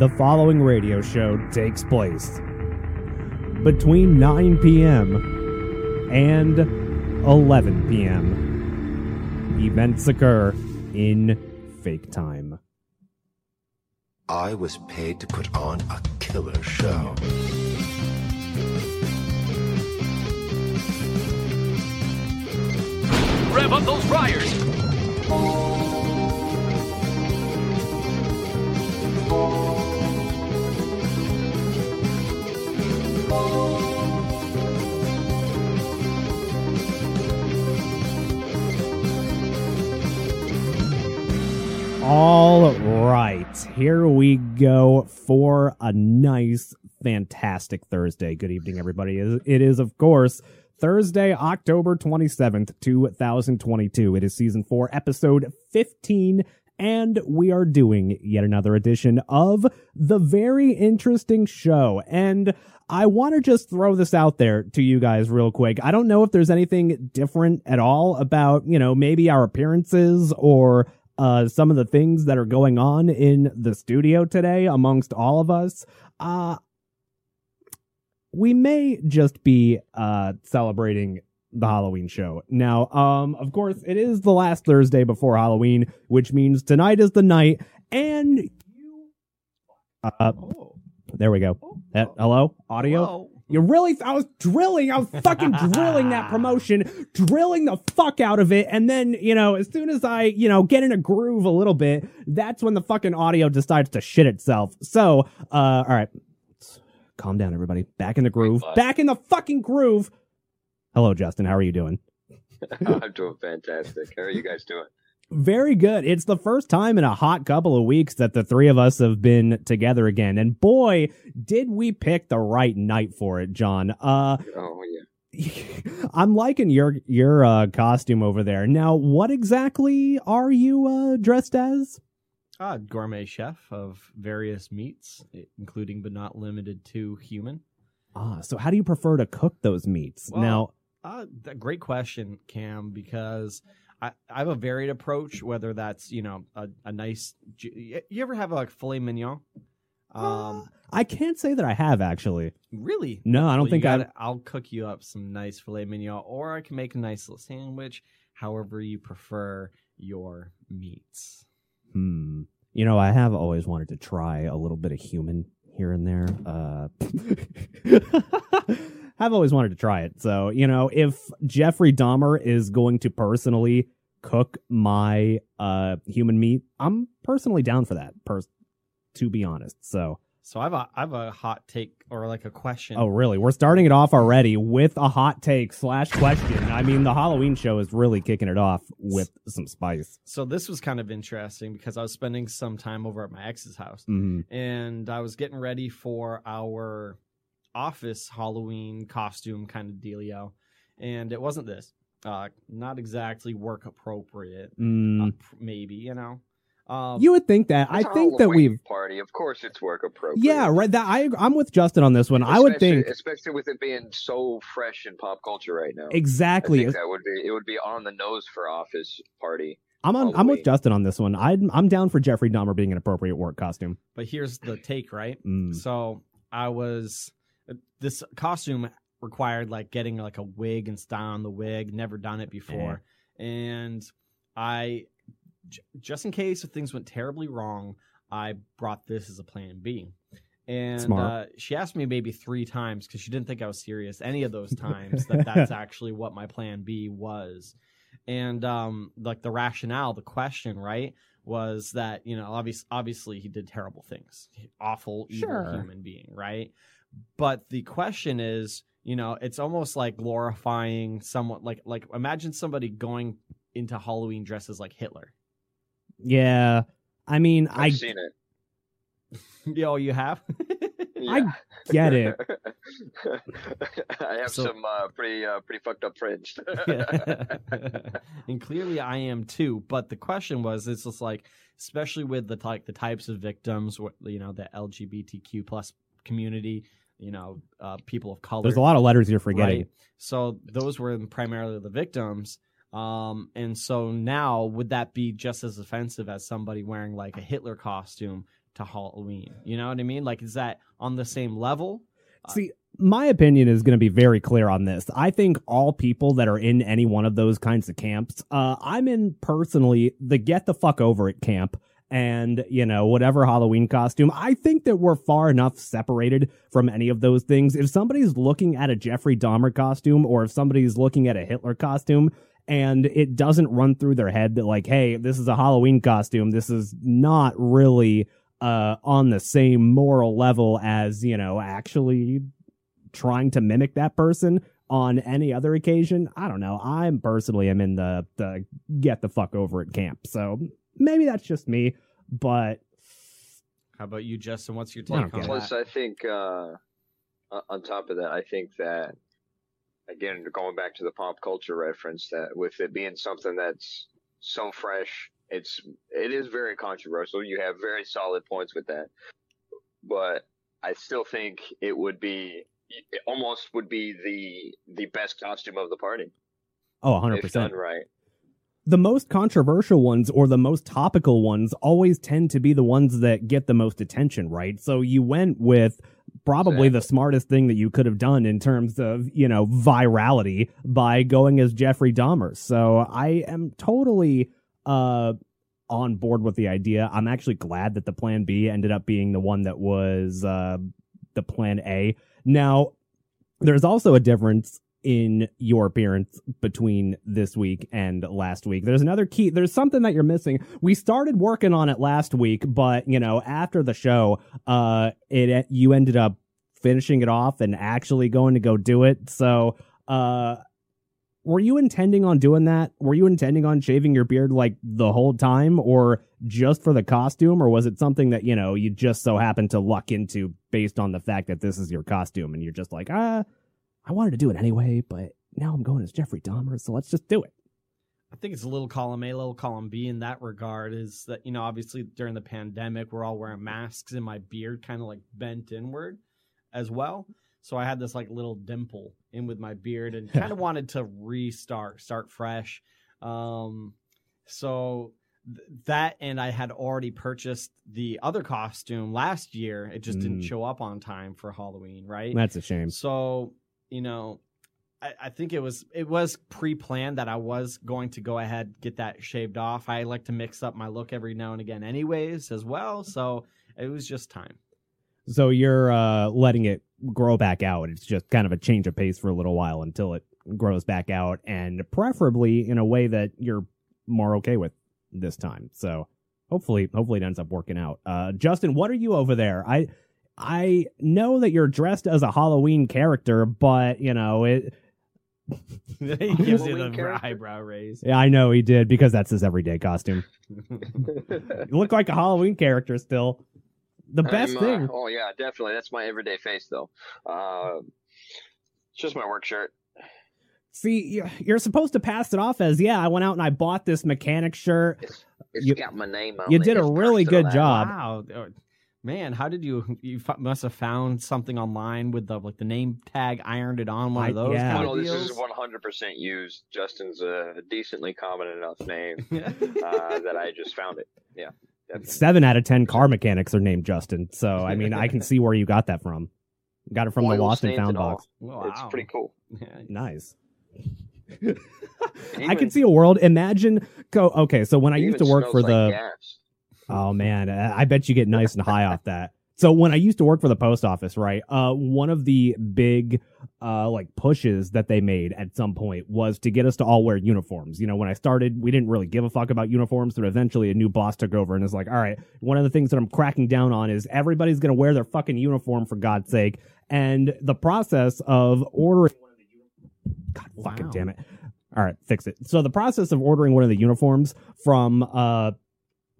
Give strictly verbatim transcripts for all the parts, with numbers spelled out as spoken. the following radio show takes place between nine p.m. and eleven p.m. Events occur in fake time. I was paid to put on a killer show. Rev up those briars! All right, here we go for a nice, fantastic Thursday. Good evening, everybody. It is, of course, Thursday, October twenty-seventh, twenty twenty-two. It is season four, episode fifteen, and we are doing yet another edition of The Very Interesting Show. And I want to just throw this out there to you guys real quick. I don't know if there's anything different at all about, you know, maybe our appearances or uh, some of the things that are going on in the studio today amongst all of us. Uh, We may just be uh, celebrating the Halloween show. Now, um, of course, it is the last Thursday before Halloween, which means tonight is the night. And you... Uh, oh. There we go. Oh. Uh, hello? Audio? Whoa. You really... Th- I was drilling. I was fucking drilling that promotion. Drilling the fuck out of it. And then, you know, as soon as I, you know, get in a groove a little bit, that's when the fucking audio decides to shit itself. So, uh, all right. Calm down, everybody. Back in the groove. Back in the fucking groove. Hello, Justin. How are you doing? I'm doing fantastic. How are you guys doing? Very good. It's the first time in a hot couple of weeks that the three of us have been together again. And boy, did we pick the right night for it, John. Uh, oh, yeah. I'm liking your your uh, costume over there. Now, what exactly are you uh, dressed as? Ah, gourmet chef of various meats, including but not limited to human. Ah, so how do you prefer to cook those meats? Well, now, uh, great question, Cam, because I, I have a varied approach, whether that's, you know, a, a nice... You ever have like filet mignon? Um, uh, I can't say that I have, actually. Really? No, I don't well, think I... I'll cook you up some nice filet mignon, or I can make a nice little sandwich, however you prefer your meats. Hmm. You know, I have always wanted to try a little bit of human here and there. Uh, I've always wanted to try it. So, you know, if Jeffrey Dahmer is going to personally cook my uh, human meat, I'm personally down for that, pers- to be honest. So so I have a, I have a hot take or like a question. Oh, really? We're starting it off already with a hot take slash question. I mean, the Halloween show is really kicking it off with some spice. So this was kind of interesting because I was spending some time over at my ex's house, mm-hmm. and I was getting ready for our office Halloween costume kind of dealio. And it wasn't this. Uh, not exactly work appropriate, mm. uh, maybe, you know. Um, you would think that. It's I think that we've party. Of course, it's work appropriate. Yeah, right. That I I'm with Justin on this one. Especially, I would think, especially with it being so fresh in pop culture right now. Exactly. I think that would be it would be on the nose for office party. I'm on, I'm with Justin on this one. I'm I'm down for Jeffrey Dahmer being an appropriate work costume. But here's the take, right? Mm. So I was this costume required like getting like a wig and styling the wig. Never done it before, yeah. and I. Just in case if things went terribly wrong, I brought this as a plan B. And uh, she asked me maybe three times because she didn't think I was serious any of those times that that's actually what my plan B was. And um, like the rationale, the question, right, was that, you know, obviously, obviously he did terrible things. Awful, evil sure. human being, right? But the question is, you know, it's almost like glorifying someone. Like, like imagine somebody going into Halloween dresses like Hitler. Yeah, I mean, I've I... seen it. Yo, you have? Yeah. I get it. I have so... some uh, pretty uh, pretty fucked up fringe. And clearly I am too, but the question was, it's just like, especially with the like the types of victims, you know, the L G B T Q plus community, you know, uh, people of color. There's a lot of letters you're forgetting. Right? So those were primarily the victims. Um, and so now would that be just as offensive as somebody wearing like a Hitler costume to Halloween? You know what I mean? Like, is that on the same level? See, my opinion is going to be very clear on this. I think all people that are in any one of those kinds of camps, uh, I'm in personally the get the fuck over it camp. And, you know, whatever Halloween costume, I think that we're far enough separated from any of those things. If somebody's looking at a Jeffrey Dahmer costume or if somebody's looking at a Hitler costume and it doesn't run through their head that like, hey, this is a Halloween costume, this is not really uh, on the same moral level as, you know, actually trying to mimic that person on any other occasion. I don't know. I'm personally am in the, the get the fuck over it camp. So maybe that's just me, but how about you, Justin? What's your take on that? Plus, I think uh, on top of that, I think that, again, going back to the pop culture reference, that with it being something that's so fresh, it's it is very controversial. You have very solid points with that, but I still think it would be it almost would be the the best costume of the party. Oh, one hundred percent. If done right. The most controversial ones or the most topical ones always tend to be the ones that get the most attention, right? So you went with probably the smartest thing that you could have done in terms of, you know, virality by going as Jeffrey Dahmer. So I am totally uh, on board with the idea. I'm actually glad that the plan B ended up being the one that was uh, the plan A. Now, there's also a difference in your appearance between this week and last week. There's another key. There's something that you're missing. We started working on it last week, but, you know, after the show, uh, it you ended up finishing it off and actually going to go do it. So, uh, were you intending on doing that? Were you intending on shaving your beard like the whole time or just for the costume? Or was it something that, you know, you just so happened to luck into based on the fact that this is your costume and you're just like, ah, I wanted to do it anyway, but now I'm going as Jeffrey Dahmer, so let's just do it. I think it's a little column A, little column B in that regard is that, you know, obviously during the pandemic, we're all wearing masks and my beard kind of like bent inward as well. So I had this like little dimple in with my beard and kind of wanted to restart, start fresh. Um, so th- that and I had already purchased the other costume last year. It just mm. didn't show up on time for Halloween, right? That's a shame. So... You know, I, I think it was it was pre-planned that I was going to go ahead, get that shaved off. I like to mix up my look every now and again anyways as well. So it was just time. So you're uh, letting it grow back out. It's just kind of a change of pace for a little while until it grows back out and preferably in a way that you're more okay with this time. So hopefully, hopefully it ends up working out. Uh, Justin, what are you over there? I... I know that you're dressed as a Halloween character, but, you know, it... he gives Halloween you the character? Eyebrow raise. Yeah, I know he did, because that's his everyday costume. You look like a Halloween character still. The best uh, thing... Oh, yeah, definitely. That's my everyday face, though. Uh, it's just my work shirt. See, you're supposed to pass it off as, yeah, I went out and I bought this mechanic shirt. It's, it's you, got my name on it. You did a really good job. Wow. Man, how did you? You must have found something online with the like the name tag, ironed it on one of those. Yeah. Kind of no, this deals? Is one hundred percent used. Justin's a decently common enough name uh, that I just found it. Yeah, definitely. Seven out of ten car mechanics are named Justin, so I mean, I can see where you got that from. Got it from Oil the Lost and Found and box. Wow. It's pretty cool. Yeah. Nice. even, I can see a world. Imagine go. Okay, so when I used to work for like the. Gas. Oh, man, I bet you get nice and high off that. So when I used to work for the post office, right, uh, one of the big uh, like pushes that they made at some point was to get us to all wear uniforms. You know, when I started, we didn't really give a fuck about uniforms. But eventually a new boss took over and is like, all right, one of the things that I'm cracking down on is everybody's going to wear their fucking uniform, for God's sake. And the process of ordering one of the uniforms. God wow. fucking damn it. All right, fix it. So the process of ordering one of the uniforms from uh.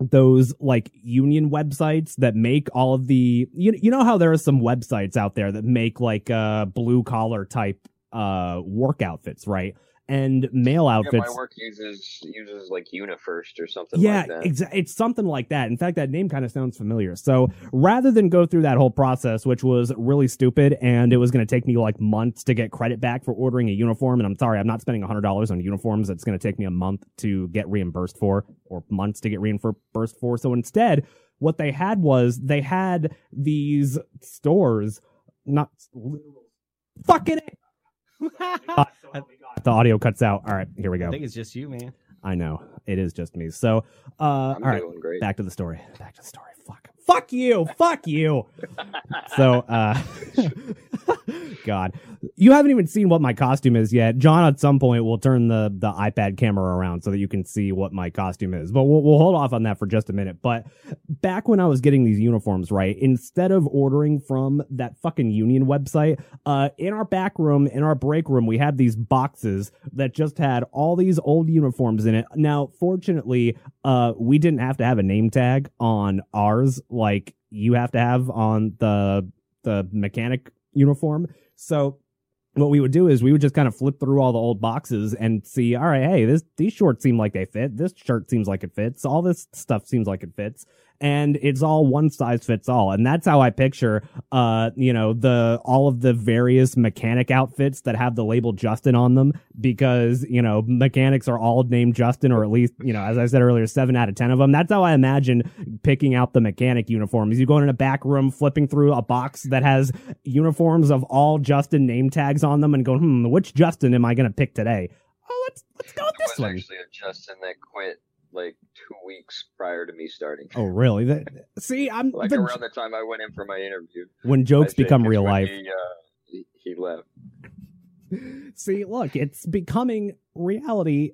those like union websites that make all of the you, you know how there are some websites out there that make like uh blue collar type uh work outfits, right? and mail outfits. Yeah, my work uses uses like UniFirst or something yeah, like that. Yeah, exa- it's something like that. In fact, that name kind of sounds familiar. So rather than go through that whole process, which was really stupid, and it was going to take me like months to get credit back for ordering a uniform, and I'm sorry, I'm not spending one hundred dollars on uniforms that's going to take me a month to get reimbursed for, or months to get reimbursed for. So instead, what they had was they had these stores, not fucking it. uh, the audio cuts out. All right, here we go. I think it's just you, man. I know it is just me. So, uh, all right, great. back to the story. Back to the story. Fuck. Fuck you. Fuck you. So, uh, God, you haven't even seen what my costume is yet. John, at some point, will turn the the iPad camera around so that you can see what my costume is. But we'll we'll hold off on that for just a minute. But back when I was getting these uniforms, right, instead of ordering from that fucking union website, uh, in our back room, in our break room, we had these boxes that just had all these old uniforms in it. Now, fortunately, uh, we didn't have to have a name tag on ours, like you have to have on the the mechanic uniform. So what we would do is we would just kind of flip through all the old boxes and see, all right, hey, this these shorts seem like they fit. This shirt seems like it fits. All this stuff seems like it fits. And it's all one size fits all. And that's how I picture, uh, you know, the all of the various mechanic outfits that have the label Justin on them, because, you know, mechanics are all named Justin, or at least, you know, as I said earlier, seven out of ten of them. That's how I imagine picking out the mechanic uniforms. You go in a back room, flipping through a box that has uniforms of all Justin name tags on them and go, hmm, which Justin am I going to pick today? Oh, let's let's go with this one. There was actually a Justin that quit like two weeks prior to me starting. Oh, really? That, see, I'm like the, around the time I went in for my interview. When jokes become real life, he, uh, he left. See, look, it's becoming reality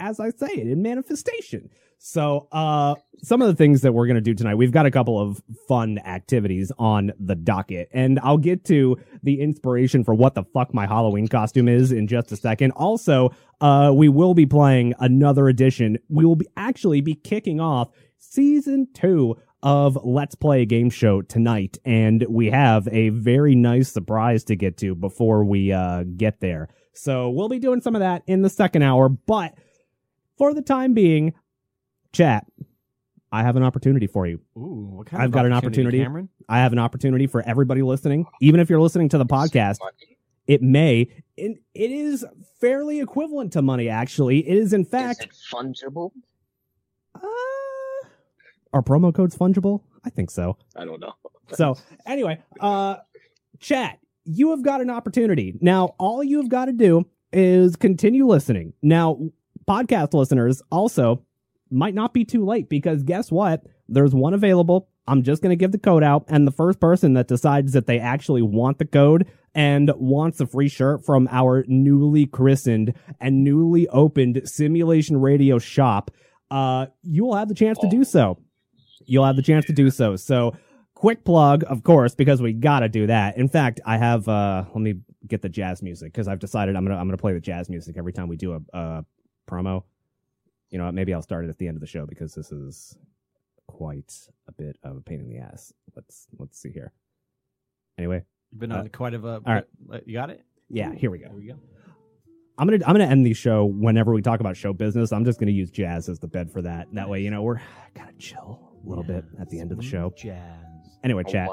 as I say it in manifestation. So, uh, some of the things that we're going to do tonight, we've got a couple of fun activities on the docket, and I'll get to the inspiration for what the fuck my Halloween costume is in just a second. Also, uh, we will be playing another edition. We will be actually be kicking off season two of Let's Play a Game Show tonight, and we have a very nice surprise to get to before we, uh, get there. So we'll be doing some of that in the second hour, but for the time being, chat, I have an opportunity for you. Ooh, what kind I've of got opportunity, an opportunity, Cameron? I have an opportunity for everybody listening. Even if you're listening to the podcast, it may. It, it is fairly equivalent to money, actually. It is, in fact... Is it fungible? Uh, are promo codes fungible? I think so. I don't know. So, anyway, uh, chat, you have got an opportunity. Now, all you've got to do is continue listening. Now, podcast listeners also might not be too late, because guess what? There's one available. I'm just going to give the code out, and the first person that decides that they actually want the code and wants a free shirt from our newly christened and newly opened Simulation Radio shop, uh, you will have the chance to do so. You'll have the chance to do so. So, quick plug, of course, because we got to do that. In fact, I have, uh, let me get the jazz music, because I've decided I'm going to I'm going to play the jazz music every time we do a, a promo. You know, maybe I'll start it at the end of the show, because this is quite a bit of a pain in the ass. Let's let's see here. Anyway, you've been uh, on quite of a. All right, you got it. Yeah, here we go. Here we go. I'm gonna I'm gonna end the show whenever we talk about show business. I'm just gonna use jazz as the bed for that. That way, you know, we're kind of chill a little yeah, bit at the end of the show. Jazz. Anyway, chat.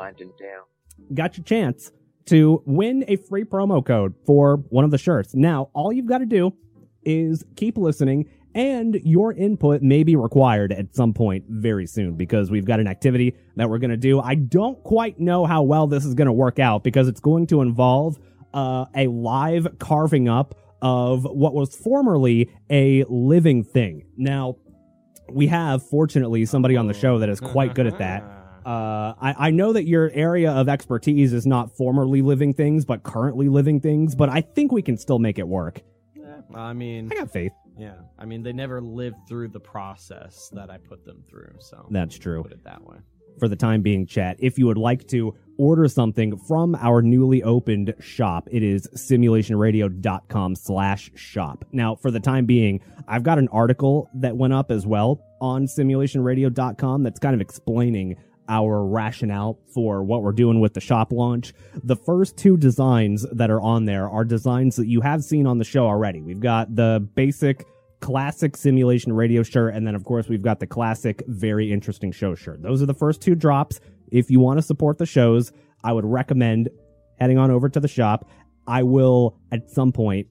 Got your chance to win a free promo code for one of the shirts. Now, all you've got to do is keep listening. And your input may be required at some point very soon, because we've got an activity that we're going to do. I don't quite know how well this is going to work out, because it's going to involve uh, a live carving up of what was formerly a living thing. Now, we have, fortunately, somebody on the show that is quite good at that. Uh, I, I know that your area of expertise is not formerly living things, but currently living things. But I think we can still make it work. I mean, I got faith. Yeah, I mean, they never lived through the process that I put them through, so that's true. Put it that way. For the time being, chat, if you would like to order something from our newly opened shop, it is simulation radio dot com slash shop. Now, for the time being, I've got an article that went up as well on simulation radio dot com that's kind of explaining our rationale for what we're doing with the shop launch. The first two designs that are on there are designs that you have seen on the show already. We've got the basic classic Simulation Radio shirt, and then of course we've got the classic Very Interesting Show shirt. Those are the first two drops. If you want to support the shows, I would recommend heading on over to the shop. I will at some point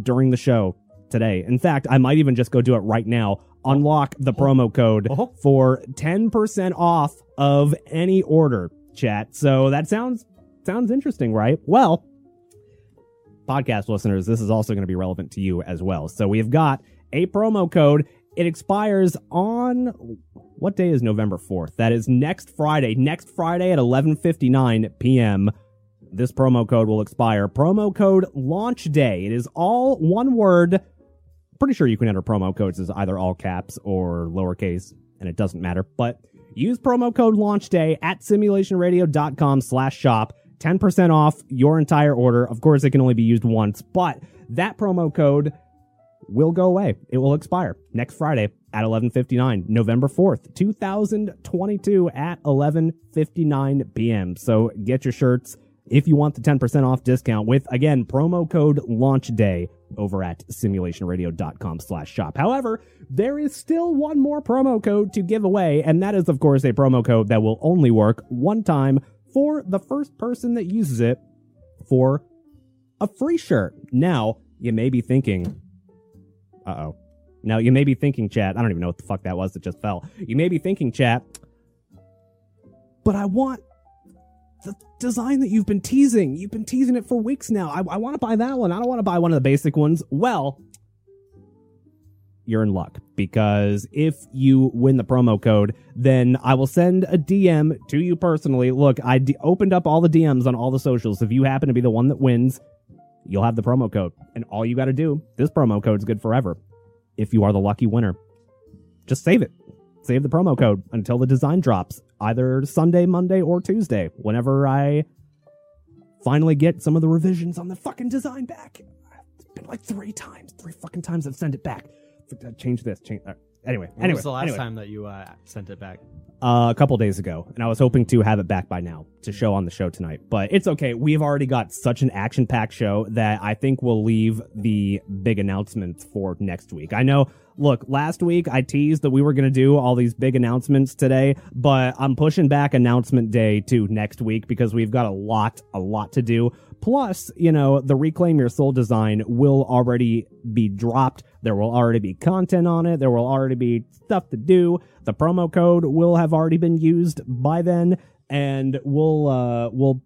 during the show today. In fact, I might even just go do it right now. Unlock the promo code for ten percent off of any order, chat. So that sounds sounds interesting, right? Well, podcast listeners, this is also going to be relevant to you as well. So we've got a promo code. It expires on, what day is November fourth? That is next Friday. Next Friday at eleven fifty-nine p.m. This promo code will expire. Promo code launch day. It is all one word. Pretty sure you can enter promo codes as either all caps or lowercase, and it doesn't matter. But use promo code launch day at simulation radio dot com slash shop. ten percent off your entire order. Of course, it can only be used once, but that promo code will go away. It will expire next Friday at eleven fifty-nine, November fourth, two thousand twenty-two at eleven fifty-nine p.m. So get your shirts if you want the ten percent off discount with, again, promo code launch day over at simulation radio dot com slash shop. However, there is still one more promo code to give away, and that is, of course, a promo code that will only work one time for the first person that uses it for a free shirt. Now, you may be thinking, uh-oh. Now, you may be thinking, chat, I don't even know what the fuck that was that just fell. You may be thinking, chat, but I want the design that you've been teasing. You've been teasing it for weeks now. I, I want to buy that one. I don't want to buy one of the basic ones. Well, you're in luck, because if you win the promo code, then I will send a D M to you personally. Look, I d- opened up all the D Ms on all the socials. If you happen to be the one that wins, you'll have the promo code. And all you got to do, this promo code's good forever. If you are the lucky winner, just save it. Save the promo code until the design drops, either Sunday, Monday, or Tuesday, whenever I finally get some of the revisions on the fucking design back. It's been like three times. Three fucking times I've sent it back. Change this. Change. Uh, anyway. When anyway, was the last anyway. time that you uh, sent it back? Uh, a couple days ago, and I was hoping to have it back by now to show on the show tonight, but it's okay. We've already got such an action-packed show that I think we'll leave the big announcements for next week. I know, look, last week I teased that we were going to do all these big announcements today, but I'm pushing back announcement day to next week because we've got a lot, a lot to do. Plus, you know, the Reclaim Your Soul design will already be dropped. There will already be content on it. There will already be stuff to do. The promo code will have already been used by then, and we'll uh, we'll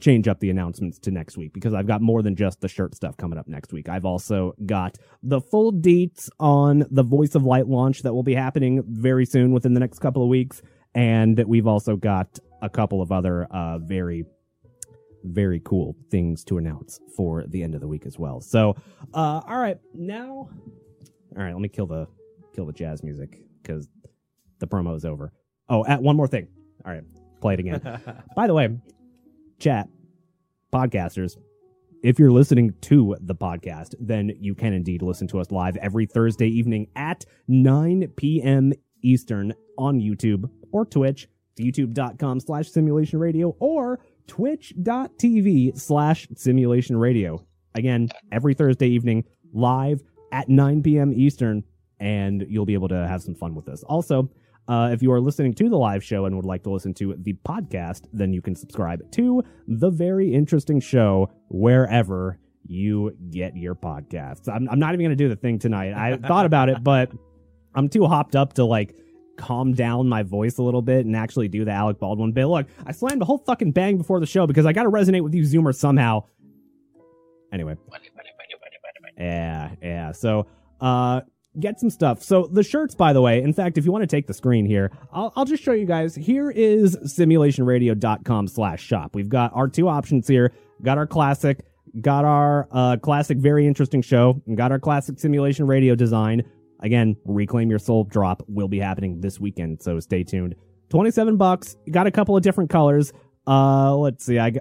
change up the announcements to next week because I've got more than just the shirt stuff coming up next week. I've also got the full deets on the Voice of Light launch that will be happening very soon within the next couple of weeks, and we've also got a couple of other uh, very... very cool things to announce for the end of the week as well. So, uh, all right, now, all right, let me kill the kill the jazz music because the promo is over. Oh, at one more thing. All right, play it again. By the way, chat, podcasters, if you're listening to the podcast, then you can indeed listen to us live every Thursday evening at nine p.m. Eastern on YouTube or Twitch, youtube.com slash simulation radio or twitch.tv slash simulation radio. Again, every Thursday evening, live at nine p.m. Eastern, and you'll be able to have some fun with us. Also, uh, if you are listening to the live show and would like to listen to the podcast, then you can subscribe to The Very Interesting Show wherever you get your podcasts. I'm, I'm not even going to do the thing tonight. I thought about it, but I'm too hopped up to, like, calm down my voice a little bit and actually do the Alec Baldwin bit. Look, I slammed the whole fucking bang before the show because I got to resonate with you Zoomers somehow. Anyway. Yeah, yeah. So, uh, get some stuff. So the shirts, by the way, in fact, if you want to take the screen here, I'll, I'll just show you guys. Here is simulation radio dot com slash shop. We've got our two options here. Got our classic, got our uh, classic Very Interesting Show, and got our classic Simulation Radio design. Again, Reclaim Your Soul drop will be happening this weekend, so stay tuned. twenty-seven bucks. Got a couple of different colors. Uh, let's see. I,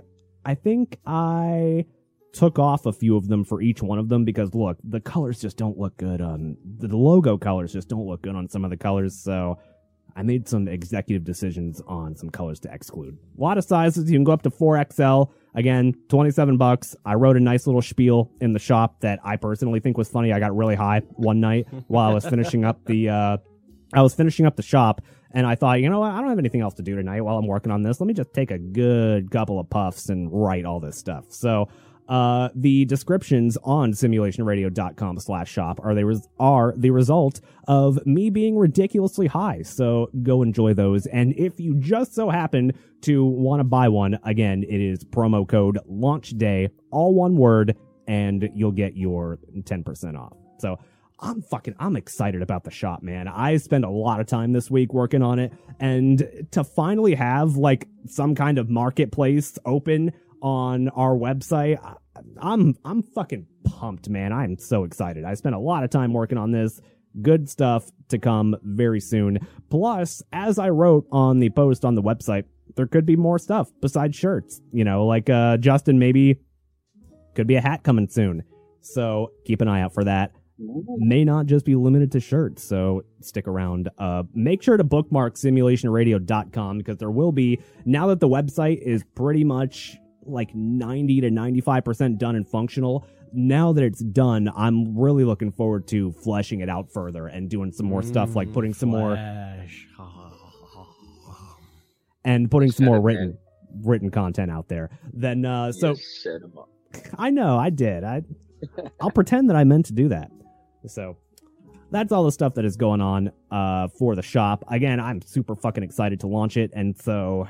I think I took off a few of them for each one of them because, look, the colors just don't look good on... The logo colors just don't look good on some of the colors, so I made some executive decisions on some colors to exclude. A lot of sizes. You can go up to four X L. Again, twenty-seven bucks. I wrote a nice little spiel in the shop that I personally think was funny. I got really high one night while I was finishing up the uh, I was finishing up the shop. And I thought, you know what? I don't have anything else to do tonight while I'm working on this. Let me just take a good couple of puffs and write all this stuff. So uh, the descriptions on simulation radio dot com slash shop are they res- are the result of me being ridiculously high. So go enjoy those. And if you just so happen to want to buy one, again, it is promo code LAUNCHDAY, all one word, and you'll get your ten percent off. So I'm fucking, I'm excited about the shop, man. I spent a lot of time this week working on it, and to finally have like some kind of marketplace open on our website, I'm, I'm fucking pumped, man. I'm so excited. I spent a lot of time working on this. Good stuff to come very soon. Plus, as I wrote on the post on the website, there could be more stuff besides shirts, you know, like, uh, Justin, maybe could be a hat coming soon. So keep an eye out for that. May not just be limited to shirts, so stick around. Uh, make sure to bookmark simulation radio dot com because there will be, now that the website is pretty much like ninety to ninety-five percent done and functional, now that it's done, I'm really looking forward to fleshing it out further and doing some more mm, stuff, like putting some flesh. more and putting some more written written content out there. Then, uh, so I know I did. I I'll pretend that I meant to do that. So that's all the stuff that is going on uh, for the shop. Again, I'm super fucking excited to launch it. And so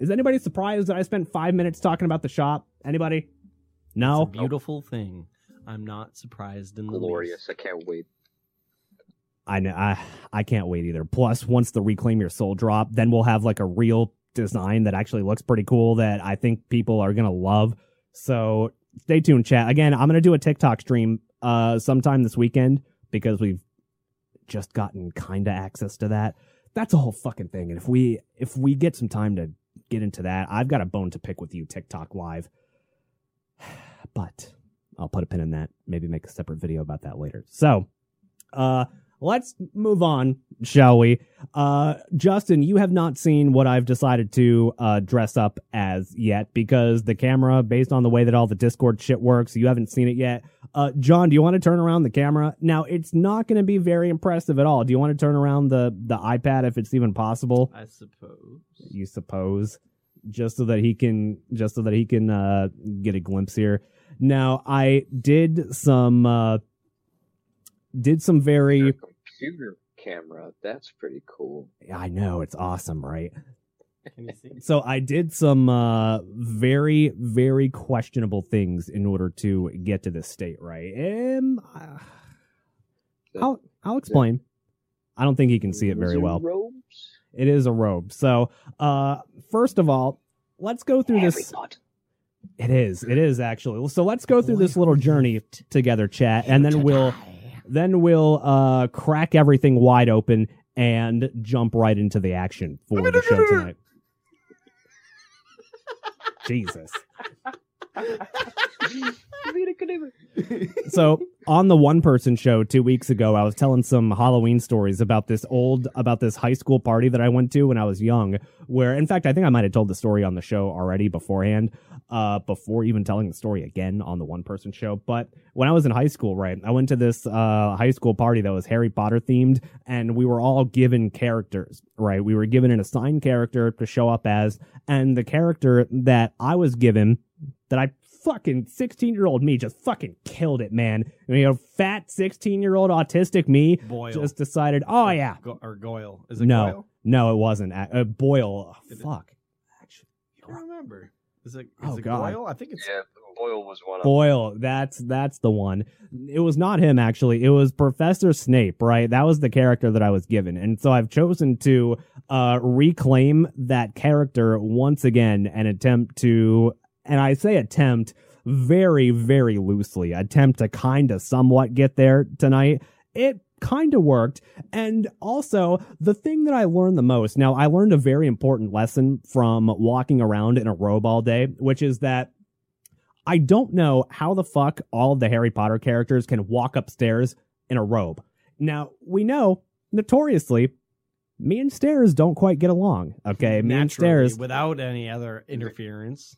is anybody surprised that I spent five minutes talking about the shop? Anybody? No? It's a beautiful oh. thing. I'm not surprised in the Glorious. Least. I can't wait. I know. I, I can't wait either. Plus, once the Reclaim Your Soul drop, then we'll have like a real design that actually looks pretty cool that I think people are going to love. So stay tuned, chat. Again, I'm going to do a TikTok stream Uh, sometime this weekend because we've just gotten kind of access to that. That's a whole fucking thing. And if we if we get some time to get into that, I've got a bone to pick with you, TikTok Live. But I'll put a pin in that. Maybe make a separate video about that later. So uh, let's move on, shall we? Uh, Justin, you have not seen what I've decided to uh, dress up as yet because the camera, based on the way that all the Discord shit works, you haven't seen it yet. Uh, John, do you want to turn around the camera? Now, it's not going to be very impressive at all. Do you want to turn around the, the iPad if it's even possible? I suppose. You suppose, just so that he can, just so that he can uh, get a glimpse here. Now, I did some, uh, did some very Your computer camera. That's pretty cool. I know, it's awesome, right? Can you see? So I did some uh, very, very questionable things in order to get to this state, right? Um, uh, I'll I'll explain. I don't think he can see it very well. Robes? It is a robe. So uh, first of all, let's go through Every this. Thought. It is. It is actually. So let's go through this little journey together, chat, and then we'll then we'll uh, crack everything wide open and jump right into the action for the show tonight. Jesus. So on the One Person Show two weeks ago, I was telling some Halloween stories about this old about this high school party that I went to when I was young, where in fact I think I might have told the story on the show already beforehand, uh, before even telling the story again on the One Person Show. But when I was in high school, right, I went to this uh, high school party that was Harry Potter themed, and we were all given characters, right? We were given an assigned character to show up as, and the character that I was given, that I fucking sixteen-year-old me just fucking killed it, man. I mean, you know, fat sixteen-year-old autistic me Boyle. just decided, oh, yeah. Go- or Goyle. Is it no, Goyle? No, it wasn't. Uh, Boyle. Oh, fuck. Actually, I don't remember. Is it, is oh, it Goyle? I think it's... Yeah, Boyle was one of them. Boyle. That's, that's the one. It was not him, actually. It was Professor Snape, right? That was the character that I was given. And so I've chosen to uh, reclaim that character once again and attempt to... And I say attempt very, very loosely. Attempt to kind of somewhat get there tonight. It kind of worked. And also, the thing that I learned the most. Now, I learned a very important lesson from walking around in a robe all day, which is that I don't know how the fuck all of the Harry Potter characters can walk upstairs in a robe. Now, we know, notoriously, me and Stairs don't quite get along. Okay, me Naturally, and Stairs without any other interference.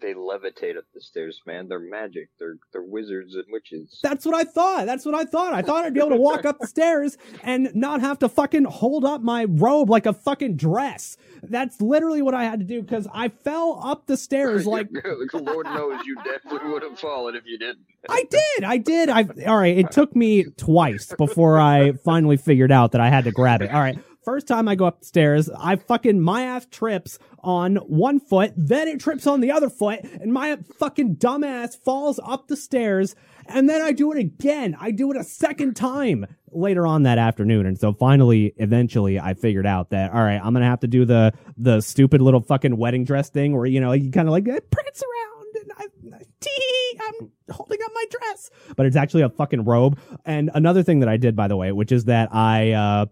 They levitate up the stairs, man. They're magic. They're they're wizards and witches. That's what I thought. That's what I thought. I thought I'd be able to walk up the stairs and not have to fucking hold up my robe like a fucking dress. That's literally what I had to do because I fell up the stairs like... Lord knows you definitely would have fallen if you didn't. I did. I did. I All right. It took me twice before I finally figured out that I had to grab it. All right. First time I go up the stairs, I fucking, my ass trips on one foot, then it trips on the other foot, and my fucking dumbass falls up the stairs, and then I do it again. I do it a second time later on that afternoon, and so finally, eventually, I figured out that, all right, I'm gonna have to do the the stupid little fucking wedding dress thing where, you know, you kind of like, I prance around, and I, tee, I'm holding up my dress, but it's actually a fucking robe. And another thing that I did, by the way, which is that I, uh,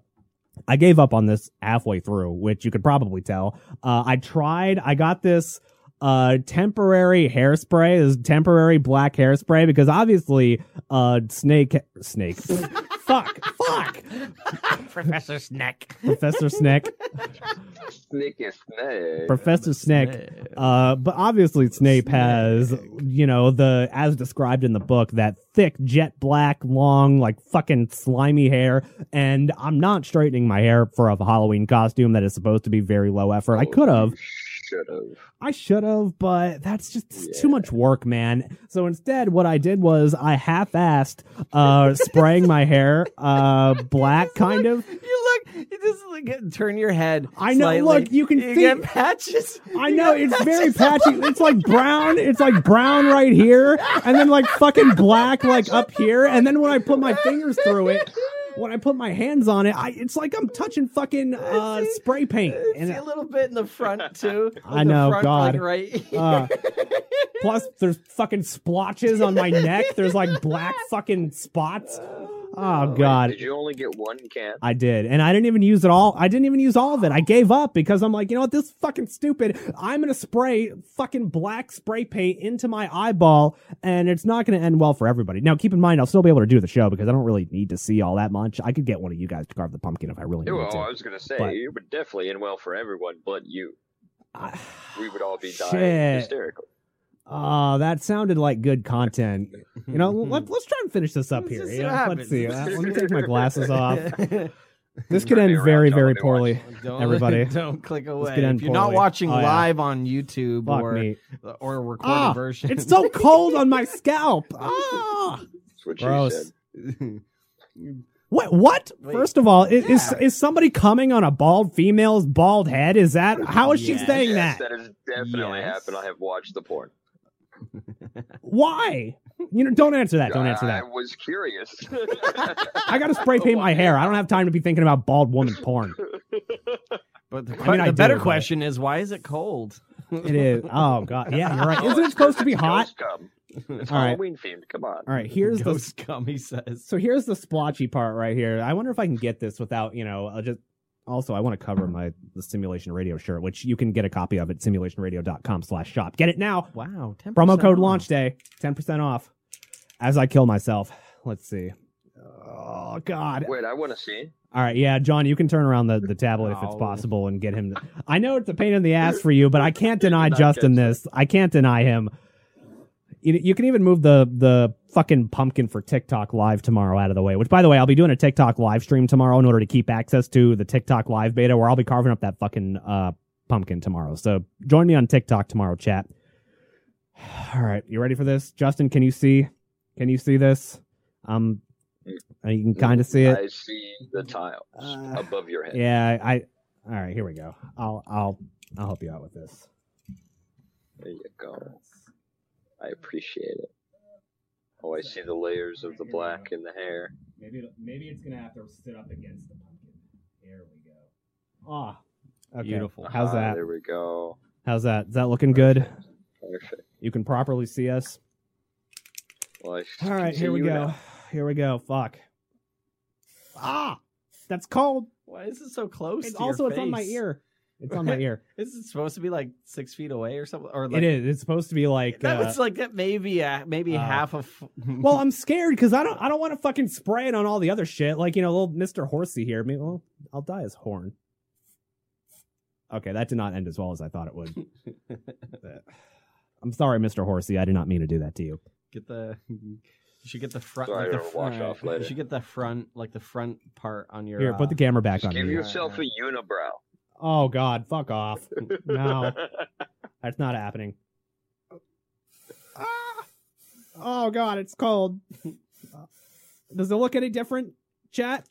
I gave up on this halfway through, which you could probably tell. Uh, I tried, I got this uh, temporary hairspray, this temporary black hairspray, because obviously uh, Snake, Snake, fuck, fuck. Professor Snake. Professor Snake. Snake is Snake. Professor Snake. Uh, but obviously Snape, Snape has, you know, the, as described in the book, that thick, jet black, long, like fucking slimy hair. And I'm not straightening my hair for a Halloween costume that is supposed to be very low effort. Oh, I could have. Should've. I should have, but that's just yeah. too much work, man. So instead, what I did was I half-assed uh, spraying my hair uh, black, kind look, of. You look, you just like, turn your head. I know. Slightly. Look, you can you see get patches. I know it's patches. Very patchy. It's like brown. It's like brown right here, and then like fucking black like up here, and then when I put my fingers through it. When I put my hands on it, I, it's like I'm touching fucking uh, see, spray paint. And a little bit in the front, too. I know, front, God. Like, right uh, plus, there's fucking splotches on my neck. There's like black fucking spots. Oh, God. Wait, did you only get one can? I did. And I didn't even use it all. I didn't even use all of it. I gave up because I'm like, you know what? This is fucking stupid. I'm going to spray fucking black spray paint into my eyeball, and it's not going to end well for everybody. Now, keep in mind, I'll still be able to do the show because I don't really need to see all that much. I could get one of you guys to carve the pumpkin if I really needed well, to. I was going to say, but it would definitely end well for everyone but you. I, we would all be dying shit. Hysterical. Oh, that sounded like good content. You know, let, let's try and finish this up here. You know, let's see. Uh, let me take my glasses off. This could end very, very poorly, don't, everybody. Don't click away. If you're poorly. Not watching oh, yeah. live on YouTube Fuck or me. Or a recorded ah, version. It's so cold on my scalp. Ah, that's what gross. You said. What? What? Wait, First of all, is, yeah. is is somebody coming on a bald female's bald head? Is that how is yes. she saying yes, that? That has definitely yes. happened. I have watched the porn. Why? You know, don't answer that. Don't answer that. I was curious. I gotta spray paint my hair. I don't have time to be thinking about bald woman porn. But the, I mean, the better question is, why is it cold? It is. Oh God. Yeah, you're right. Isn't it supposed to be hot? It's all Halloween right. themed. Come on. All right. Here's Ghost the scum. He says. So here's the splotchy part right here. I wonder if I can get this without, you know, I'll just. Also, I want to cover my the Simulation Radio shirt, which you can get a copy of at simulation radio dot com slash shop. Get it now. Wow. ten percent promo code off. Launch day. ten percent off. As I kill myself. Let's see. Oh, God. Wait, I want to see. All right. Yeah, John, you can turn around the, the tablet oh. if it's possible and get him. To... I know it's a pain in the ass for you, but I can't deny Justin this. I can't deny him. You can even move the, the fucking pumpkin for TikTok Live tomorrow out of the way, which, by the way, I'll be doing a TikTok live stream tomorrow in order to keep access to the TikTok Live beta where I'll be carving up that fucking uh, pumpkin tomorrow. So join me on TikTok tomorrow, chat. All right. You ready for this? Justin, can you see? Can you see this? Um, you can kind of see it. I see the tiles uh, above your head. Yeah. I. All right. Here we go. I'll I'll I'll help you out with this. There you go. I appreciate it. Oh, I see the layers of the black in the hair. Maybe it'll, maybe it's gonna have to sit up against the pumpkin. There we go. Ah, oh, okay. Beautiful. How's that? Ah, there we go. How's that? Is that looking Perfect. good? Perfect. You can properly see us. Well, all right, here we go. Now. Here we go. Fuck. Ah, that's cold. Why is it so close? It's to also your face? It's on my ear. It's on my ear. Is it supposed to be like six feet away or something? Or like, it is. It's supposed to be like that. Uh, was like that. Maybe uh, maybe uh, half of. Well, I'm scared because I don't. I don't want to fucking spray it on all the other shit. Like, you know, little Mister Horsey here. Maybe, well, I'll die as Horn. Okay, that did not end as well as I thought it would. I'm sorry, Mister Horsey. I did not mean to do that to you. Get the you should get the front. Sorry, like the fr- wash uh, off later. You should get the front, like the front part on your. Here, uh, put the camera back on. Give me. yourself right, a unibrow. Oh God! Fuck off! No, that's not happening. Ah! Oh God! It's cold. Does it look any different, chat?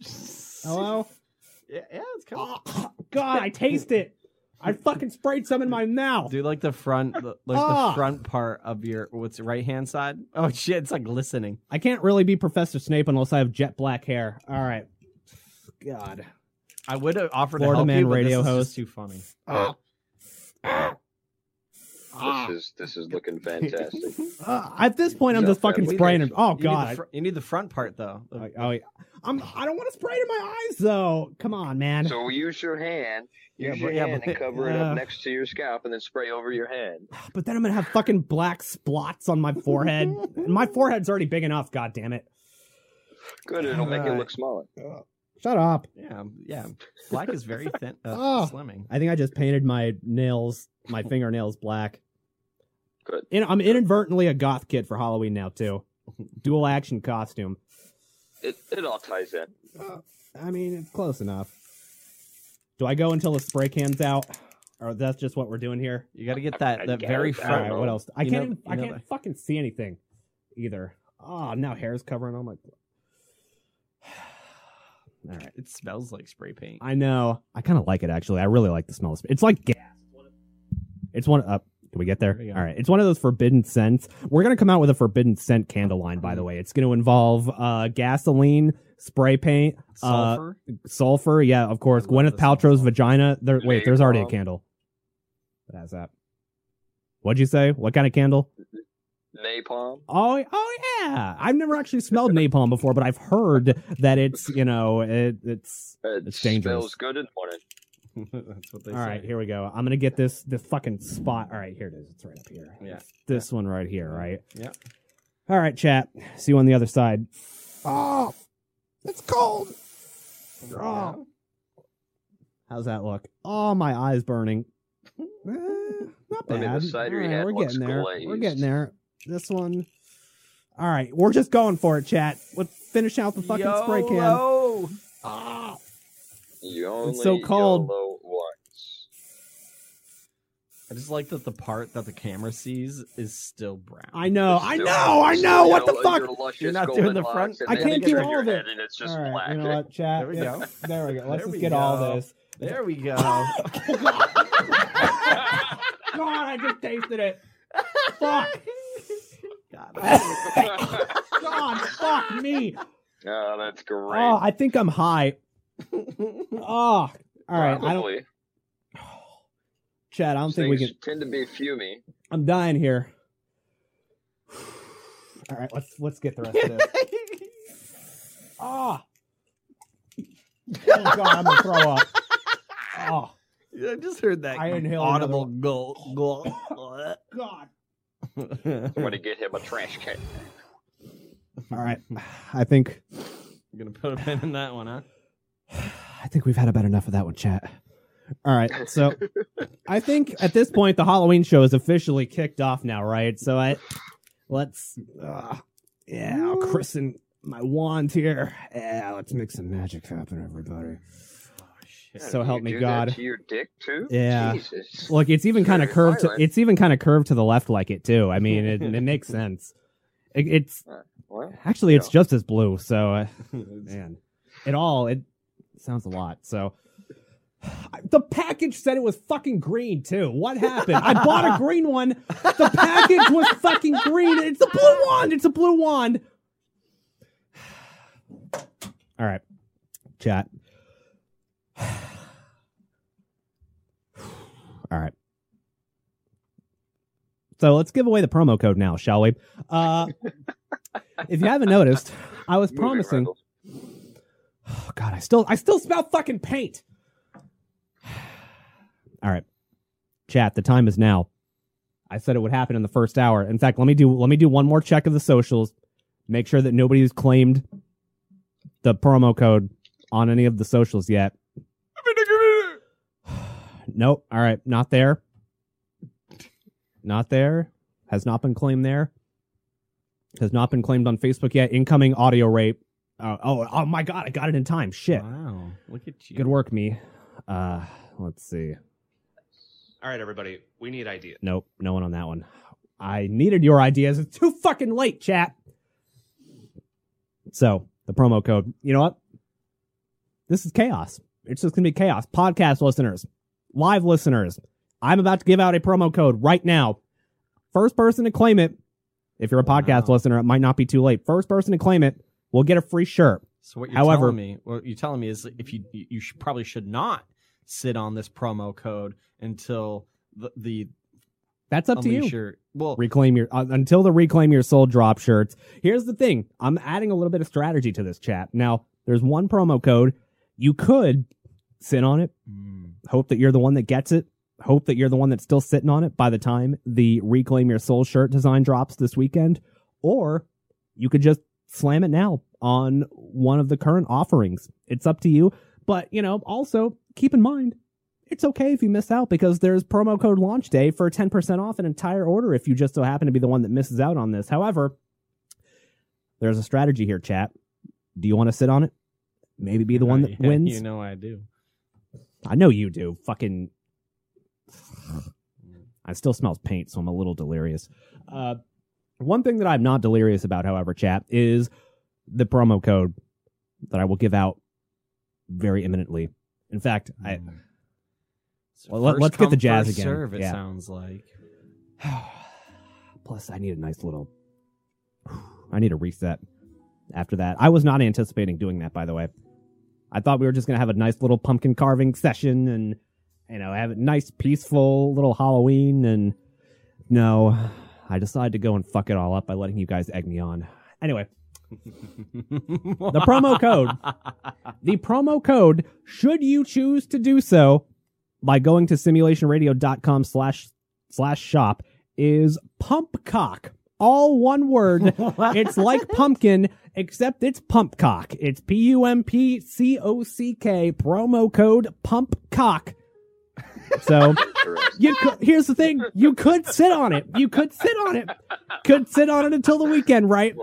Hello. Yeah, yeah, it's kind of. Oh, God, I taste it. I fucking sprayed some in my mouth. Dude, like the front, the, like oh. the front part of your what's right hand side. Oh shit, it's like glistening. I can't really be Professor Snape unless I have jet black hair. All right, God, I would have offered Florida to help Man you, but radio this is host. Just too funny. Oh. Oh. Oh. This is this is looking fantastic. Uh, at this point, I'm so just fucking spraying it. Oh God, you need, fr- you need the front part though. Like, oh yeah. I'm, I don't want to spray it in my eyes, though. Come on, man. So use your hand, use yeah, your yeah, hand and cover it, it up uh, next to your scalp and then spray over your hand. But then I'm going to have fucking black splots on my forehead. And my forehead's already big enough, God damn it. Good, it'll uh, make it look smaller. Uh, shut up. Yeah, yeah. Black is very thin, uh, oh, slimming. I think I just painted my nails, my fingernails black. Good. In, I'm inadvertently a goth kid for Halloween now, too. Dual action costume. It it all ties in. Uh, I mean, it's close enough. Do I go until the spray can's out, or that's just what we're doing here? You got to get that, that very front. Right, what else? I you can't. Know, I can't that. fucking see anything, either. Oh, now hair's covering all my. All right, it smells like spray paint. I know. I kind of like it actually. I really like the smell of spray. It's like gas. It's one up. Uh, Can we get there? there All right. It's one of those forbidden scents. We're going to come out with a forbidden scent candle line, by the way. It's going to involve uh, gasoline, spray paint, sulfur. Uh, sulfur. Yeah, of course. Gwyneth Paltrow's vagina. There, wait, there's already a candle. That's that. What'd you say? What kind of candle? Napalm. Oh, oh yeah. I've never actually smelled napalm before, but I've heard that it's, you know, it, it's, it it's dangerous. It smells good in the morning. That's what they All say. Right, here we go. I'm gonna get this the fucking spot. All right, here it is. It's right up here. Yeah, it's this yeah. one right here, right? Yeah. All right, chat. See you on the other side. Oh, it's cold. Oh. How's that look? Oh, my eye's burning. Eh, not bad. All right, we're getting there. Glazed. We're getting there. This one. All right, we're just going for it, chat. Let's finish out the fucking Yo-lo. spray can. Oh. You only it's so cold. Once. I just like that the part that the camera sees is still brown. I know, I know, I know. What the fuck? You're not doing the front. I can't do all of it. It's just all right, black. You know what, chat? There we yeah. go. There we go. Let's just get go. all this. There we go. God, I just tasted it. Fuck. God, God, fuck me. Oh, that's great. Oh, I think I'm high. oh, all right. Probably. I don't. Oh. Chad, I don't Things think we can. Tend to be fumey. I'm dying here. All right, let's let's get the rest of this. oh. oh God, I'm gonna throw up. Oh, I just heard that. I inhaled audible gulp. Gulp. God. I'm gonna get him a trash can. All right, I think you're gonna put a pin in that one, huh? I think we've had about enough of that one, chat. All right, so I think at this point the Halloween show is officially kicked off now, right? So I let's, uh, yeah, I'll christen my wand here. Yeah, let's make some magic happen, everybody. Oh, shit. So help me God. To your dick too? Yeah. Jesus. Look, it's even kind of curved. To, it's even kind of curved to the left, like it too. I mean, it, it makes sense. It, it's uh, well, actually it's just as blue. So uh, man, it all it. Sounds a lot. So the package said it was fucking green too. What happened? I bought a green one. The package was fucking green. It's a blue wand. It's a blue wand. All right, chat. All right. So let's give away the promo code now, shall we? Uh, if you haven't noticed, I was Moving promising. Randall. Oh God, I still I still smell fucking paint. All right. Chat, the time is now. I said it would happen in the first hour. In fact, let me do let me do one more check of the socials. Make sure that nobody's claimed the promo code on any of the socials yet. nope. All right. Not there. Not there. Has not been claimed there. Has not been claimed on Facebook yet. Incoming audio rape. Uh, oh, oh my God. I got it in time. Shit. Wow. Look at you. Good work, me. Uh, let's see. All right, everybody. We need ideas. Nope. No one on that one. I needed your ideas. It's too fucking late, chat. So the promo code. You know what? This is chaos. It's just going to be chaos. Podcast listeners, live listeners, I'm about to give out a promo code right now. First person to claim it, if you're a podcast wow. listener, it might not be too late. First person to claim it will get a free shirt. So what you're However, telling me, what you're telling me is if you you should, probably should not sit on this promo code until the, the that's up to you. Shirt. Well, reclaim your uh, until the Reclaim Your Soul drop shirts. Here's the thing: I'm adding a little bit of strategy to this chat. Now, there's one promo code. You could sit on it, mm. hope that you're the one that gets it, hope that you're the one that's still sitting on it by the time the Reclaim Your Soul shirt design drops this weekend, or you could just slam it now on one of the current offerings. It's up to you. But, you know, also keep in mind, it's okay if you miss out because there's promo code launch day for ten percent off an entire order if you just so happen to be the one that misses out on this. However, there's a strategy here, chat. Do you want to sit on it? Maybe be the one that yeah, wins. You know I do. I know you do. Fucking. I still smells paint, so I'm a little delirious. Uh, one thing that I'm not delirious about, however, chat, is the promo code that I will give out very imminently. In fact, mm. I. Well, let, let's get the jazz again. Serve, it yeah. sounds like. Plus, I need a nice little. I need a reset after that. I was not anticipating doing that, by the way. I thought we were just going to have a nice little pumpkin carving session and, you know, have a nice, peaceful little Halloween. And no, I decided to go and fuck it all up by letting you guys egg me on. Anyway, the promo code, the promo code, should you choose to do so by going to simulation radio dot com slash slash shop is pumpcock. All one word. It's like pumpkin, except it's pumpcock. It's P U M P C O C K, promo code pumpcock. So you could, here's the thing. You could sit on it. You could sit on it. Could sit on it until the weekend, right?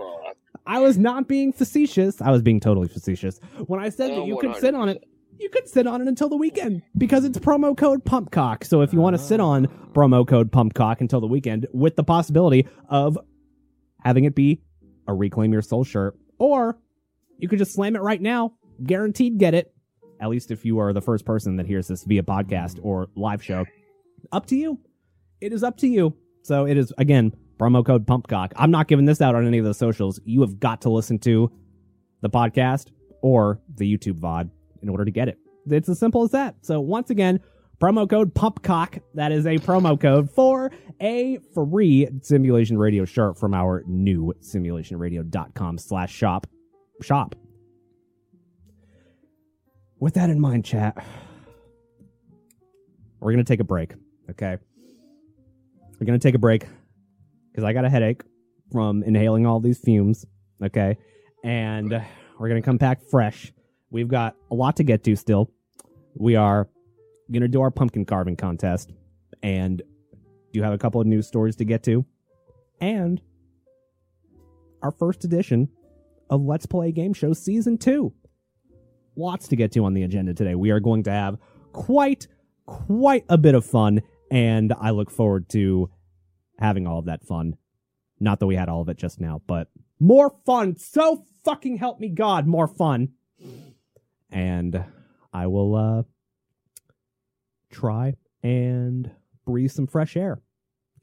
I was not being facetious. I was being totally facetious. When I said oh, that you could sit on it, you could sit on it until the weekend because it's promo code pumpcock. So if you want to sit on promo code pumpcock until the weekend with the possibility of having it be a Reclaim Your Soul shirt, or you could just slam it right now, guaranteed get it, at least if you are the first person that hears this via podcast or live show. Up to you. It is up to you. So it is, again, promo code pumpcock. I'm not giving this out on any of the socials. You have got to listen to the podcast or the YouTube V O D in order to get it. It's as simple as that. So once again, promo code pumpcock. That is a promo code for a free Simulation Radio shirt from our new simulation radio dot com slash shop shop. With that in mind, chat, we're going to take a break. Okay. We're going to take a break because I got a headache from inhaling all these fumes. Okay. And we're going to come back fresh. We've got a lot to get to still. We are going to do our pumpkin carving contest. And do you have a couple of news stories to get to? And our first edition of Let's Play Game Show Season two. Lots to get to on the agenda today. We are going to have quite, quite a bit of fun. And I look forward to having all of that fun. Not that we had all of it just now, but more fun. So fucking help me God, more fun. And I will uh, try and breathe some fresh air.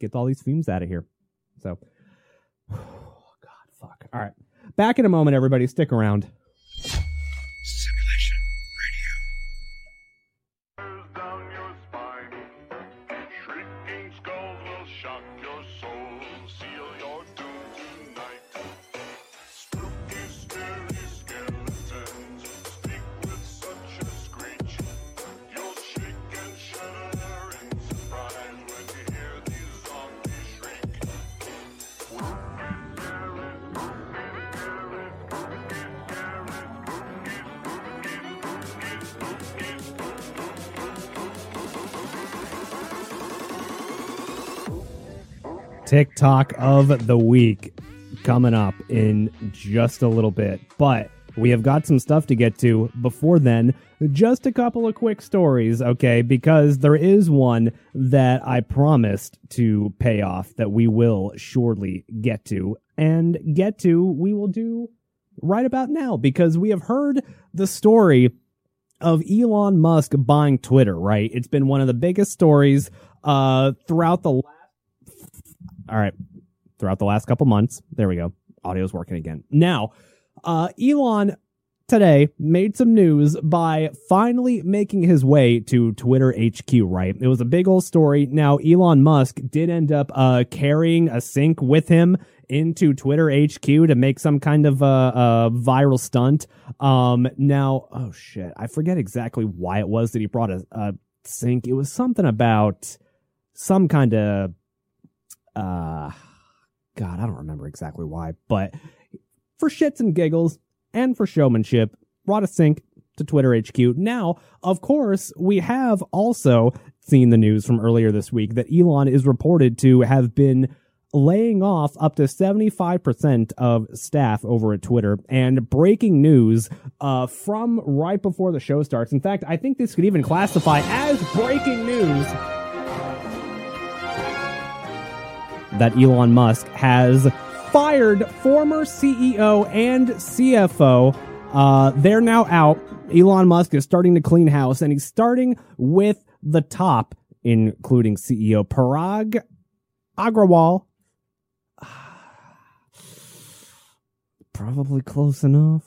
Get all these fumes out of here. So, oh, God, fuck. All right. Back in a moment, everybody. Stick around. Simulation Radio. Down your spine. Shrieking skulls will shock your soul. Seal your doom tonight. TikTok of the week coming up in just a little bit, but we have got some stuff to get to. Before then, just a couple of quick stories, okay? Because there is one that I promised to pay off that we will surely get to, and get to we will do right about now, because we have heard the story of Elon Musk buying Twitter, right? It's been one of the biggest stories uh, throughout the last... All right. Throughout the last couple months. There we go. Audio's working again. Now, uh, Elon today made some news by finally making his way to Twitter H Q, right? It was a big old story. Now, Elon Musk did end up uh, carrying a sink with him into Twitter H Q to make some kind of a uh, uh, viral stunt. Um, now, oh shit, I forget exactly why it was that he brought a, a sink. It was something about some kind of, uh, God, I don't remember exactly why, but for shits and giggles and for showmanship, brought a sink to Twitter H Q. Now, of course, we have also seen the news from earlier this week that Elon is reported to have been laying off up to seventy-five percent of staff over at Twitter, and breaking news uh, from right before the show starts. In fact, I think this could even classify as breaking news that Elon Musk has fired former C E O and C F O. Uh, they're now out. Elon Musk is starting to clean house, and he's starting with the top, including C E O Parag Agrawal. Probably close enough.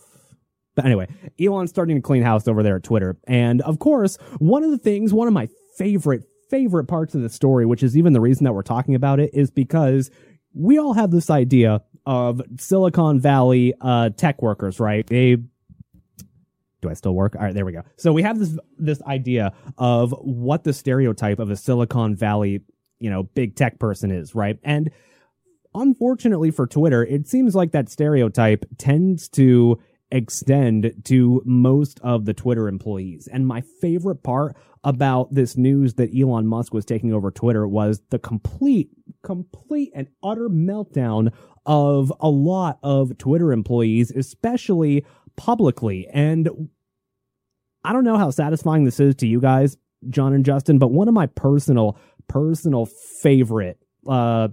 But anyway, Elon's starting to clean house over there at Twitter. And of course, one of the things, one of my favorite, favorite parts of the story, which is even the reason that we're talking about it, is because we all have this idea of Silicon Valley uh, tech workers, right? They... Do I still work? All right, there we go. So we have this this idea of what the stereotype of a Silicon Valley, you know, big tech person is, right? And unfortunately for Twitter, it seems like that stereotype tends to extend to most of the Twitter employees. And my favorite part about this news that Elon Musk was taking over Twitter was the complete, complete and utter meltdown of a lot of Twitter employees, especially publicly. And I don't know how satisfying this is to you guys, John and Justin, but one of my personal, personal favorite, uh,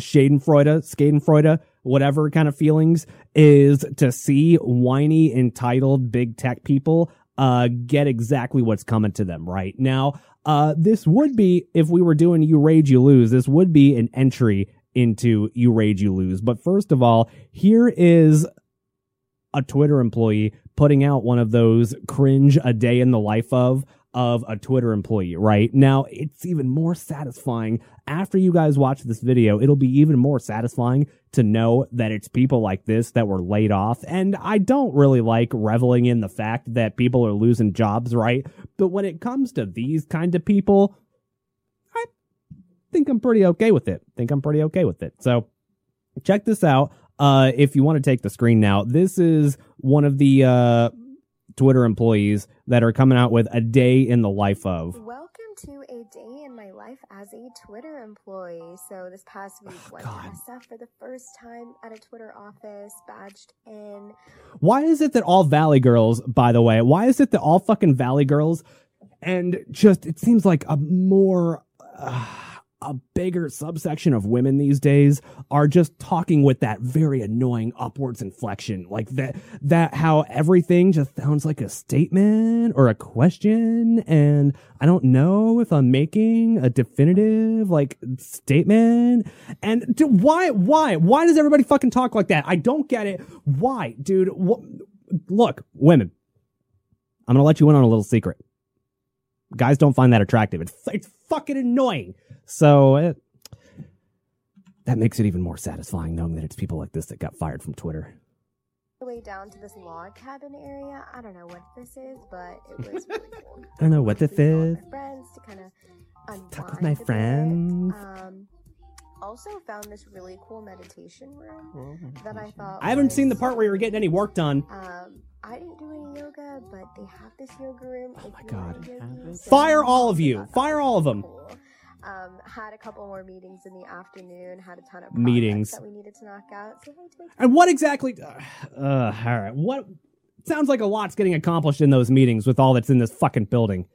Schadenfreude, Schadenfreude, whatever kind of feelings, is to see whiny, entitled big tech people uh, get exactly what's coming to them right now. Uh, this would be, if we were doing You Rage, You Lose, this would be an entry into You Rage, You Lose. But first of all, here is a Twitter employee putting out one of those cringe a day in the life of of a Twitter employee, right? Now, it's even more satisfying. After you guys watch this video, it'll be even more satisfying to know that it's people like this that were laid off. And I don't really like reveling in the fact that people are losing jobs, right? But when it comes to these kind of people, I think I'm pretty okay with it. think I'm pretty okay with it. So check this out. Uh, if you want to take the screen now, this is one of the... Uh, Twitter employees that are coming out with a day in the life of. Welcome to a day in my life as a Twitter employee. So this past week, oh, went to U C F for the first time at a Twitter office, badged in. Why is it that all Valley girls, by the way, why is it that all fucking Valley girls, and just, it seems like a more... Uh, a bigger subsection of women these days are just talking with that very annoying upwards inflection, like that, that how everything just sounds like a statement or a question. And I don't know if I'm making a definitive like statement. And dude, why, why, why does everybody fucking talk like that? I don't get it. Why, dude? Wh- Look, women, I'm going to let you in on a little secret. Guys don't find that attractive. It's, it's fucking annoying. So it, that makes it even more satisfying knowing that it's people like this that got fired from Twitter. Way down to this log cabin area. I don't know what this is, but it was really cool. I don't know what this is. Friends to kind of talk with my friends. Um, also found this really cool meditation room oh, that I thought. I haven't was, seen the part where you were getting any work done. Um, I didn't do any yoga, but they have this yoga room. Oh my god! Fire all of you! Fire all of them! Cool. Um, had a couple more meetings in the afternoon, had a ton of meetings that we needed to knock out. So and what exactly, uh, uh, all right, what sounds like a lot's getting accomplished in those meetings with all that's in this fucking building.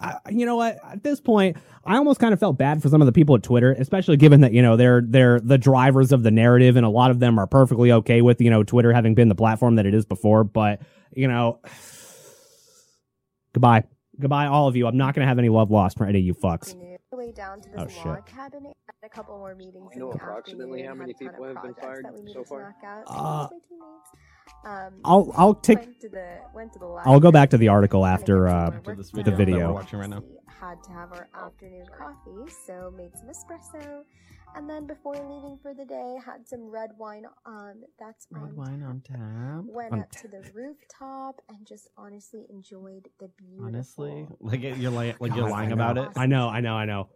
I, you know what? At this point, I almost kind of felt bad for some of the people at Twitter, especially given that, you know, they're they're the drivers of the narrative, and a lot of them are perfectly okay with, you know, Twitter having been the platform that it is before. But, you know, goodbye. Goodbye, all of you. I'm not going to have any love lost for any of you fucks. Way down to this oh, shit. Log cabin, a couple more meetings. I know approximately how many people have been fired so far. Uh, Um, I'll I'll take went to the, went to the I'll go back to the article after uh, this video. the video. We're watching right now. We had to have our afternoon coffee, so made some espresso, and then before leaving for the day, had some red wine on. That's red on wine tap. on tap. Went on up tap. to the rooftop and just honestly enjoyed the beautiful. Honestly, like you're like, like God, you're lying about it. I know, I know, I know.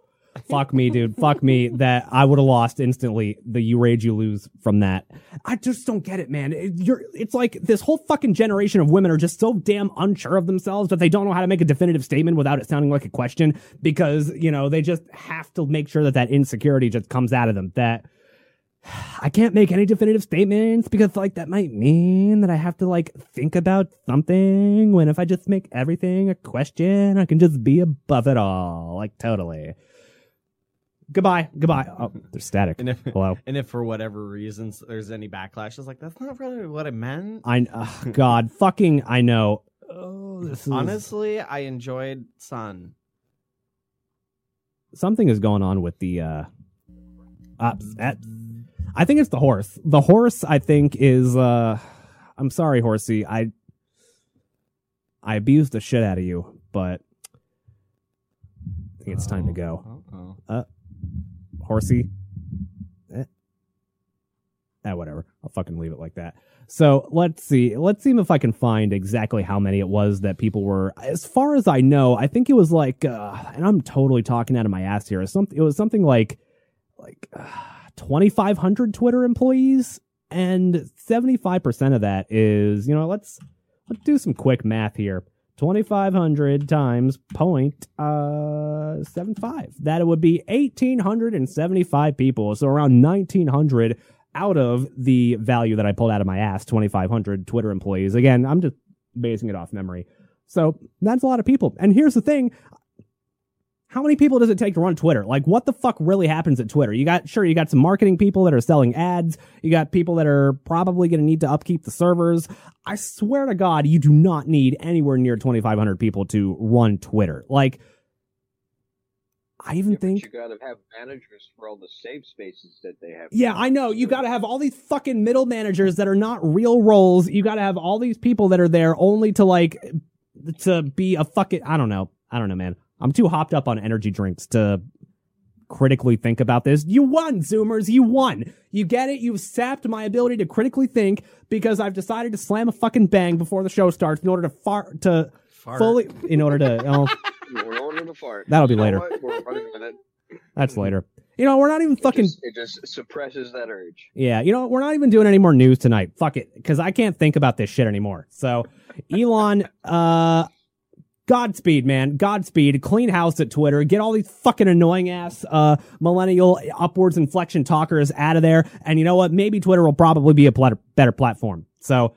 Fuck me, dude. Fuck me. That I would have lost instantly. The you rage, you lose from that. I just don't get it, man. It, you're, it's like this whole fucking generation of women are just so damn unsure of themselves that they don't know how to make a definitive statement without it sounding like a question because, you know, they just have to make sure that that insecurity just comes out of them. That I can't make any definitive statements because, like, that might mean that I have to, like, think about something when if I just make everything a question, I can just be above it all. Like, totally. Goodbye, goodbye. Oh, they're static. And if, Hello. And if for whatever reasons there's any backlash, it's like, that's not really what I meant. I, uh, God, fucking, I know. Oh, this is... Honestly, I enjoyed Sun. Something is going on with the... Uh, uh, at, I think it's the horse. The horse, I think, is... Uh, I'm sorry, horsey. I, I abused the shit out of you, but I think it's time to go. Uh-oh. Uh, Horsey, eh. eh, whatever. I'll fucking leave it like that. So let's see. Let's see if I can find exactly how many it was that people were. As far as I know, I think it was like, uh, and I'm totally talking out of my ass here. It was something, it was something like, like uh, twenty-five hundred Twitter employees, and seventy-five percent of that is, you know, let's let's do some quick math here. twenty-five hundred times point uh, seven five. That would be one thousand eight hundred seventy-five people. So around nineteen hundred out of the value that I pulled out of my ass, twenty-five hundred Twitter employees. Again, I'm just basing it off memory. So that's a lot of people. And here's the thing. How many people does it take to run Twitter? Like, what the fuck really happens at Twitter? You got, sure, you got some marketing people that are selling ads. You got people that are probably going to need to upkeep the servers. I swear to God, you do not need anywhere near twenty-five hundred people to run Twitter. Like, I even yeah, think... You got to have managers for all the safe spaces that they have. Yeah, I know. You got to have all these fucking middle managers that are not real roles. You got to have all these people that are there only to, like, to be a fucking... I don't know. I don't know, man. I'm too hopped up on energy drinks to critically think about this. You won, Zoomers. You won. You get it? You've sapped my ability to critically think because I've decided to slam a fucking bang before the show starts in order to fart, to fart. fully, in order to, oh, in order to fart. That'll be you later. We're running with it. That's later. You know, we're not even fucking... It just, it just suppresses that urge. Yeah, you know, we're not even doing any more news tonight. Fuck it, because I can't think about this shit anymore. So, Elon, uh... Godspeed, man. Godspeed. Clean house at Twitter. Get all these fucking annoying ass uh millennial upwards inflection talkers out of there. And you know what? Maybe Twitter will probably be a pl- better platform. So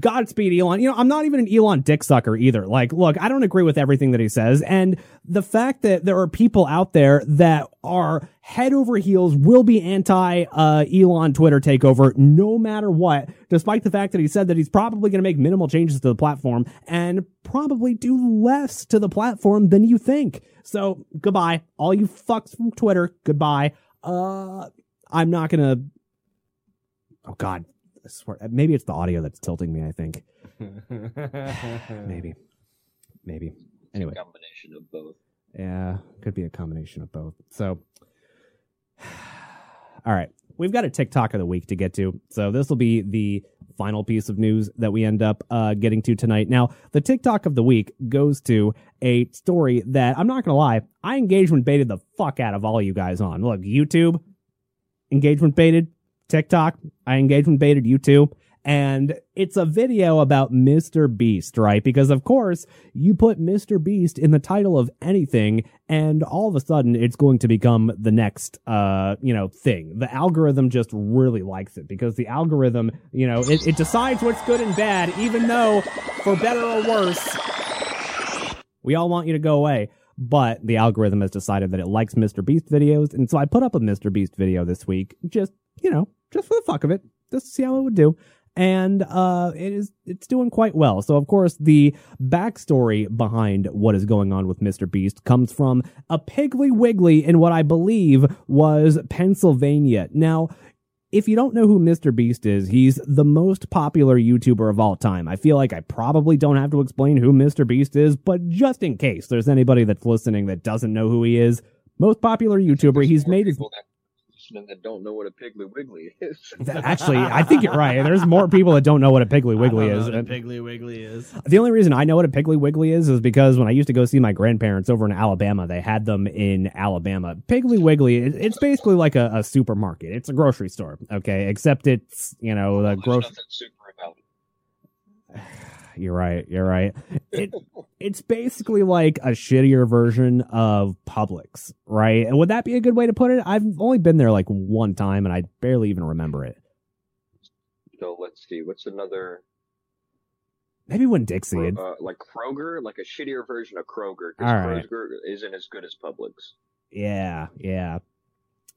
Godspeed, Elon. You know, I'm not even an Elon dick sucker either. Like, look, I don't agree with everything that he says. And the fact that there are people out there that are head over heels will be anti uh Elon Twitter takeover no matter what, despite the fact that he said that he's probably going to make minimal changes to the platform and probably do less to the platform than you think. So goodbye, all you fucks from Twitter. Goodbye. Uh, I'm not going to. Oh, God, I swear. Maybe it's the audio that's tilting me, I think. Maybe. Maybe. Anyway. It's a combination of both. Yeah, could be a combination of both. So, all right. We've got a TikTok of the week to get to. So this will be the final piece of news that we end up uh, getting to tonight. Now, the TikTok of the week goes to a story that, I'm not going to lie, I engagement baited the fuck out of all you guys on. Look, YouTube, engagement baited. TikTok, I engagement baited. YouTube. And it's a video about Mister Beast, right? Because, of course, you put Mister Beast in the title of anything, and all of a sudden it's going to become the next, uh, you know, thing. The algorithm just really likes it because the algorithm, you know, it, it decides what's good and bad, even though, for better or worse, we all want you to go away. But the algorithm has decided that it likes Mister Beast videos, and so I put up a Mister Beast video this week, just, you know, just for the fuck of it, just to see how it would do. And uh, it is, it's doing quite well. So, of course, the backstory behind what is going on with Mister Beast comes from a Piggly Wiggly in what I believe was Pennsylvania. Now, if you don't know who Mister Beast is, he's the most popular YouTuber of all time. I feel like I probably don't have to explain who Mister Beast is, but just in case there's anybody that's listening that doesn't know who he is, most popular YouTuber, he's made his... that don't know what a Piggly Wiggly is. Actually, I think you're right. There's more people that don't know what a Piggly Wiggly I don't is. Know what a Piggly Wiggly is. The only reason I know what a Piggly Wiggly is is because when I used to go see my grandparents over in Alabama, they had them in Alabama. Piggly Wiggly, it's basically like a, a supermarket. It's a grocery store, okay? Except it's, you know, the grocery store. You're right. You're right. It it's basically like a shittier version of Publix, right? And would that be a good way to put it? I've only been there like one time, and I barely even remember it. So let's see. What's another? Maybe Winn-Dixie. Uh, like Kroger, like a shittier version of Kroger. All right. Kroger isn't as good as Publix. Yeah. Yeah.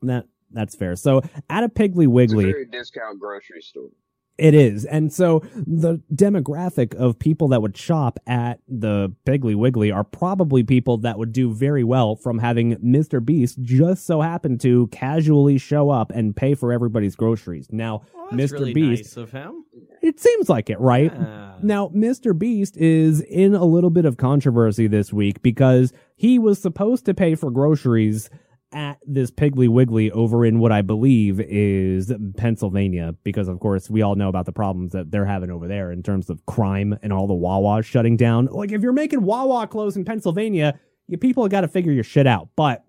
That that's fair. So at a Piggly Wiggly, it's a very discount grocery store. It is. And so the demographic of people that would shop at the Piggly Wiggly are probably people that would do very well from having Mister Beast just so happen to casually show up and pay for everybody's groceries. Now, well, that's Mister really Beast nice of him. It seems like it, right? Yeah. Now, Mister Beast is in a little bit of controversy this week because he was supposed to pay for groceries at this Piggly Wiggly over in what I believe is Pennsylvania, because, of course, we all know about the problems that they're having over there in terms of crime and all the Wawa shutting down. Like, if you're making Wawa close in Pennsylvania, you people have got to figure your shit out. But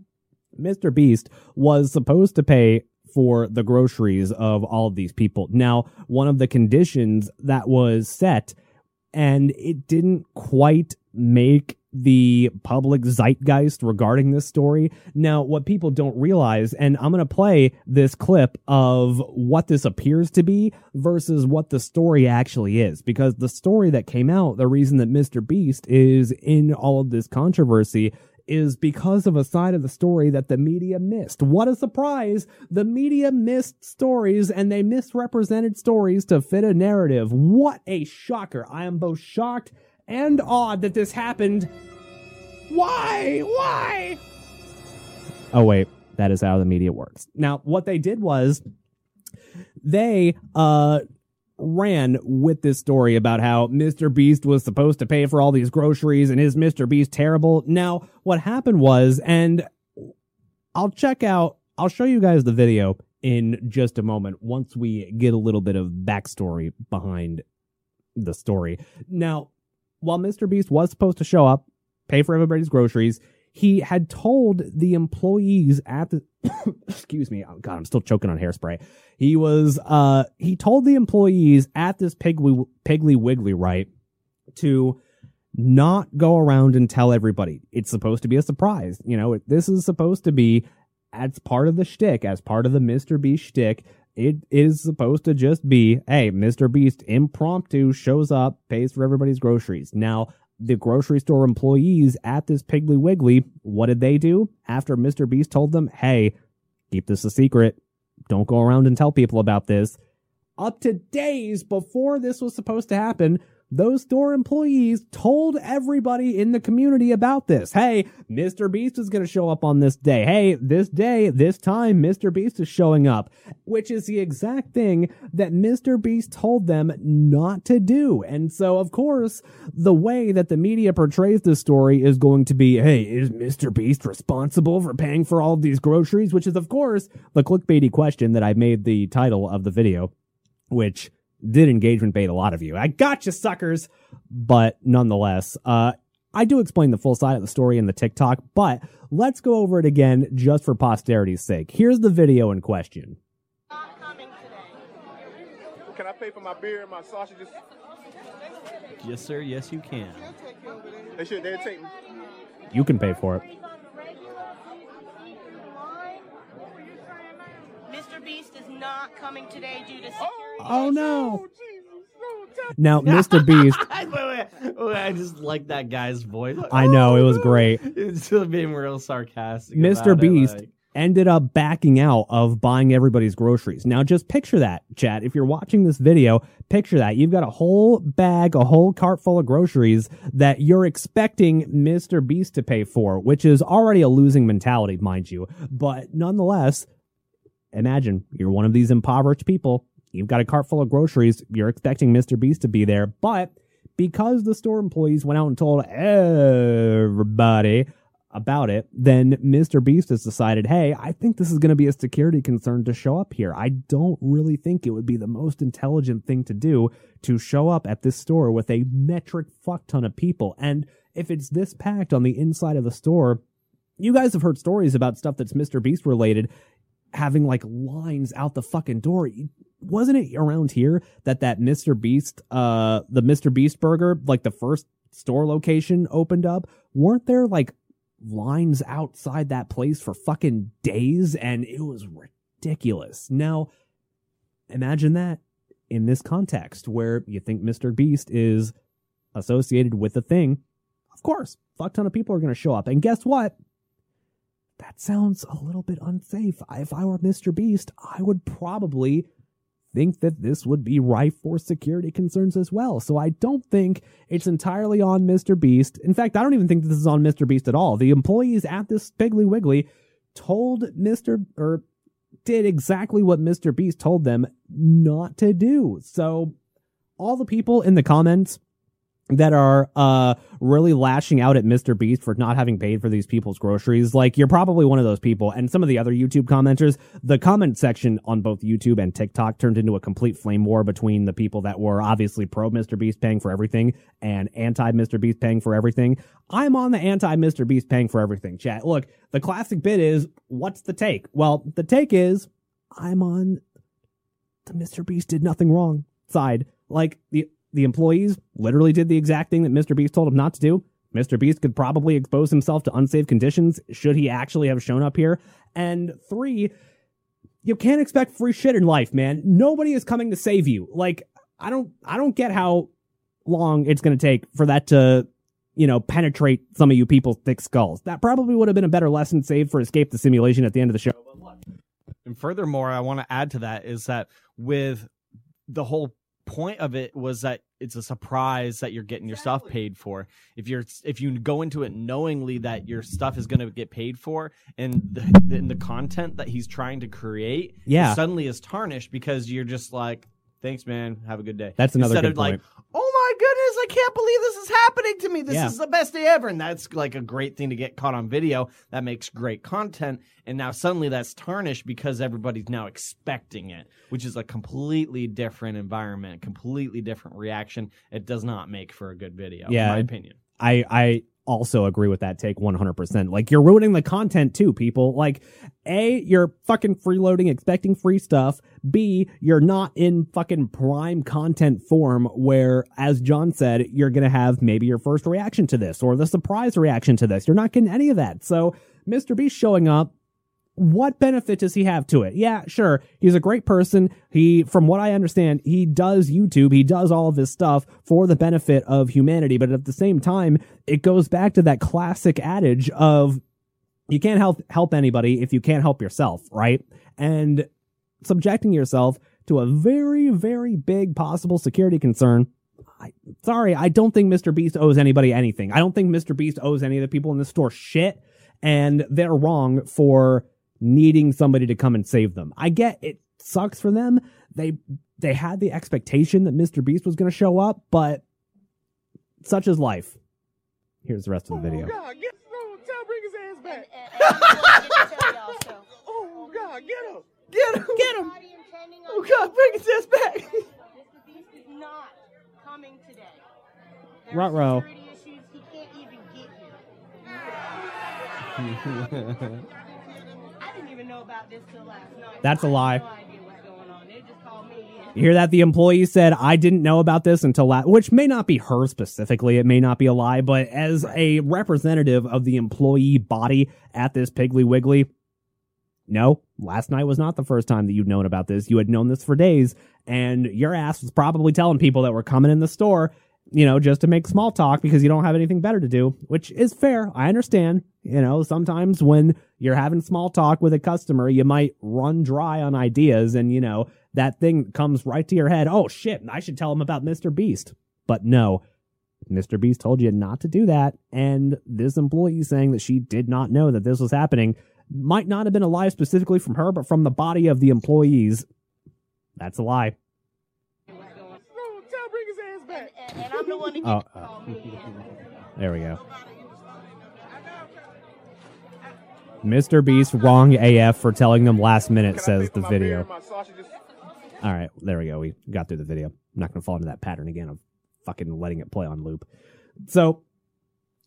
Mister Beast was supposed to pay for the groceries of all of these people. Now, one of the conditions that was set, and it didn't quite make the public zeitgeist regarding this story. Now, what people don't realize, and I'm going to play this clip of what this appears to be versus what the story actually is, because the story that came out, the reason that Mister Beast is in all of this controversy is because of a side of the story that the media missed. What a surprise! The media missed stories, and they misrepresented stories to fit a narrative. What a shocker. I am both shocked and odd that this happened. Why? Why? Oh, wait. That is how the media works. Now, what they did was they uh, ran with this story about how Mister Beast was supposed to pay for all these groceries, and is Mister Beast terrible? Now, what happened was, and I'll check out, I'll show you guys the video in just a moment once we get a little bit of backstory behind the story. Now, while Mister Beast was supposed to show up, pay for everybody's groceries, he had told the employees at the... excuse me. Oh, God, I'm still choking on hairspray. He was... Uh, he told the employees at this Piggly, Piggly Wiggly, right, to not go around and tell everybody. It's supposed to be a surprise. You know, it, this is supposed to be, as part of the shtick, as part of the Mister Beast shtick, it is supposed to just be, hey, Mister Beast impromptu shows up, pays for everybody's groceries. Now, the grocery store employees at this Piggly Wiggly, what did they do after Mister Beast told them, hey, keep this a secret, don't go around and tell people about this? Up to days before this was supposed to happen, those store employees told everybody in the community about this. Hey, Mister Beast is going to show up on this day. Hey, this day, this time, Mister Beast is showing up, which is the exact thing that Mister Beast told them not to do. And so, of course, the way that the media portrays this story is going to be, hey, is Mister Beast responsible for paying for all these groceries? Which is, of course, the clickbaity question that I made the title of the video, which did engagement bait a lot of you. I got you, suckers. But nonetheless, uh, I do explain the full side of the story in the TikTok, but let's go over it again just for posterity's sake. Here's the video in question. Not coming today. Can I pay for my beer and my sausages? Yes, sir. Yes, you can. They should. They'll take me. You can pay for it. Mister Beast is not coming today due to security. Oh, oh no. Now, Mister Beast. wait, wait, wait. I just like that guy's voice. I know. It was great. It's being real sarcastic. Mister Beast it, like. ended up backing out of buying everybody's groceries. Now, just picture that, chat. If you're watching this video, picture that. You've got a whole bag, a whole cart full of groceries that you're expecting Mister Beast to pay for, which is already a losing mentality, mind you. But nonetheless, imagine you're one of these impoverished people. You've got a cart full of groceries. You're expecting Mister Beast to be there. But because the store employees went out and told everybody about it, then Mister Beast has decided, hey, I think this is going to be a security concern to show up here. I don't really think it would be the most intelligent thing to do to show up at this store with a metric fuck ton of people. And if it's this packed on the inside of the store, you guys have heard stories about stuff that's Mister Beast related having like lines out the fucking door. Wasn't it around here that that Mister Beast, uh, the Mister Beast burger, like the first store location opened up? Weren't there like lines outside that place for fucking days? And it was ridiculous. Now, imagine that in this context where you think Mister Beast is associated with a thing. Of course, fuck ton of people are going to show up. And guess what? That sounds a little bit unsafe. If I were Mister Beast, I would probably think that this would be rife for security concerns as well. So I don't think it's entirely on Mister Beast. In fact, I don't even think this is on Mister Beast at all. The employees at this Piggly Wiggly told Mister or did exactly what Mister Beast told them not to do. So all the people in the comments that are uh really lashing out at Mister Beast for not having paid for these people's groceries, like, you're probably one of those people. And some of the other YouTube commenters, the comment section on both YouTube and TikTok turned into a complete flame war between the people that were obviously pro Mister Beast paying for everything and anti Mister Beast paying for everything. I'm on the anti Mister Beast paying for everything, chat. Look, the classic bit is, what's the take? Well, the take is, I'm on the Mister Beast did nothing wrong side. Like, the The employees literally did the exact thing that Mister Beast told them not to do. Mister Beast could probably expose himself to unsafe conditions should he actually have shown up here. And three, you can't expect free shit in life, man. Nobody is coming to save you. Like, I don't, I don't get how long it's going to take for that to, you know, penetrate some of you people's thick skulls. That probably would have been a better lesson saved for Escape the Simulation at the end of the show. And furthermore, I want to add to that is that with the whole point of it was that it's a surprise that you're getting your stuff paid for. If you're if you go into it knowingly that your stuff is going to get paid for, and the, and the content that he's trying to create, yeah, suddenly is tarnished because you're just like, thanks, man, have a good day. That's another Instead good of point. Like, oh my goodness, I can't believe this is happening to me. This yeah. is the best day ever, and that's like a great thing to get caught on video. That makes great content, and now suddenly that's tarnished because everybody's now expecting it, which is a completely different environment, completely different reaction. It does not make for a good video, yeah, in my opinion. I I also agree with that take one hundred percent. Like, you're ruining the content too, people. Like, A, you're fucking freeloading, expecting free stuff. B, you're not in fucking prime content form where, as John said, you're going to have maybe your first reaction to this or the surprise reaction to this. You're not getting any of that. So Mister Beast showing up, what benefit does he have to it? Yeah, sure. He's a great person. He, from what I understand, he does YouTube. He does all of his stuff for the benefit of humanity. But at the same time, it goes back to that classic adage of you can't help help anybody if you can't help yourself, right? And subjecting yourself to a very, very big possible security concern. I, sorry, I don't think Mister Beast owes anybody anything. I don't think Mister Beast owes any of the people in the store shit. And they're wrong for needing somebody to come and save them. I get it sucks for them. They they had the expectation that Mister Beast was going to show up, but such is life. Here's the rest of the video. Oh, God, get him. Tell, bring his ass back. And, and oh, God, get him. Get him. Get him. Oh, God, bring his ass back. Mister Beast is not coming today. Ruh-roh. He can't even get here. Know about this till last night. That's a lie. No idea what's going on. It You hear that? The employee said, I didn't know about this until last, which may not be her specifically. It may not be a lie, but as a representative of the employee body at this Piggly Wiggly, no, last night was not the first time that you'd known about this. You had known this for days, and your ass was probably telling people that were coming in the store, you know, just to make small talk because you don't have anything better to do, which is fair. I understand. You know, sometimes when you're having small talk with a customer, you might run dry on ideas, and, you know, that thing comes right to your head. Oh, shit, I should tell him about Mister Beast. But no, Mister Beast told you not to do that. And this employee saying that she did not know that this was happening might not have been a lie specifically from her, but from the body of the employees. That's a lie. No, tell, bring his hands back. And, and, and I'm the one to get oh, uh, there we go. Mister Beast wrong A F for telling them last minute, says the video. All right, there we go. We got through the video. I'm not going to fall into that pattern again of fucking letting it play on loop. So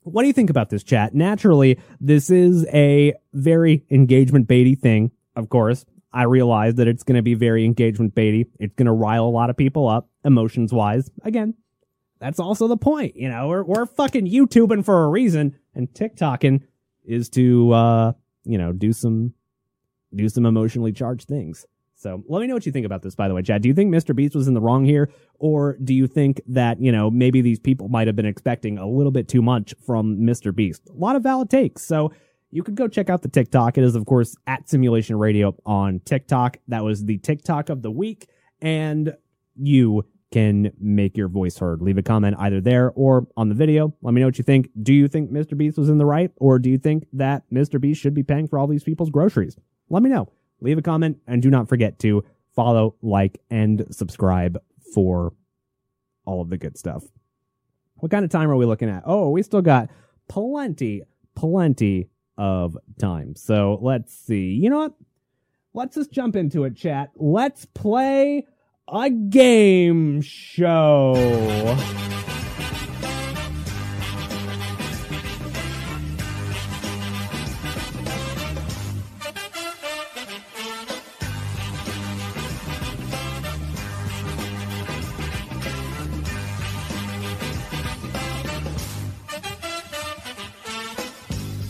what do you think about this, chat? Naturally, this is a very engagement baity thing, of course. I realize that it's going to be very engagement baity. It's going to rile a lot of people up, emotions-wise. Again, that's also the point. You know, we're, we're fucking YouTubing for a reason, and TikToking is to, uh, you know, do some do some emotionally charged things. So let me know what you think about this, by the way, Chad. Do you think Mister Beast was in the wrong here? Or do you think that, you know, maybe these people might have been expecting a little bit too much from Mister Beast? A lot of valid takes. So you could go check out the TikTok. It is, of course, at Simulation Radio on TikTok. That was the TikTok of the week. And you can make your voice heard. Leave a comment either there or on the video. Let me know what you think. Do you think Mister Beast was in the right? Or do you think that Mister Beast should be paying for all these people's groceries? Let me know. Leave a comment, and do not forget to follow, like, and subscribe for all of the good stuff. What kind of time are we looking at? Oh, we still got plenty, plenty of time. So let's see. You know what? Let's just jump into it, chat. Let's play a game show.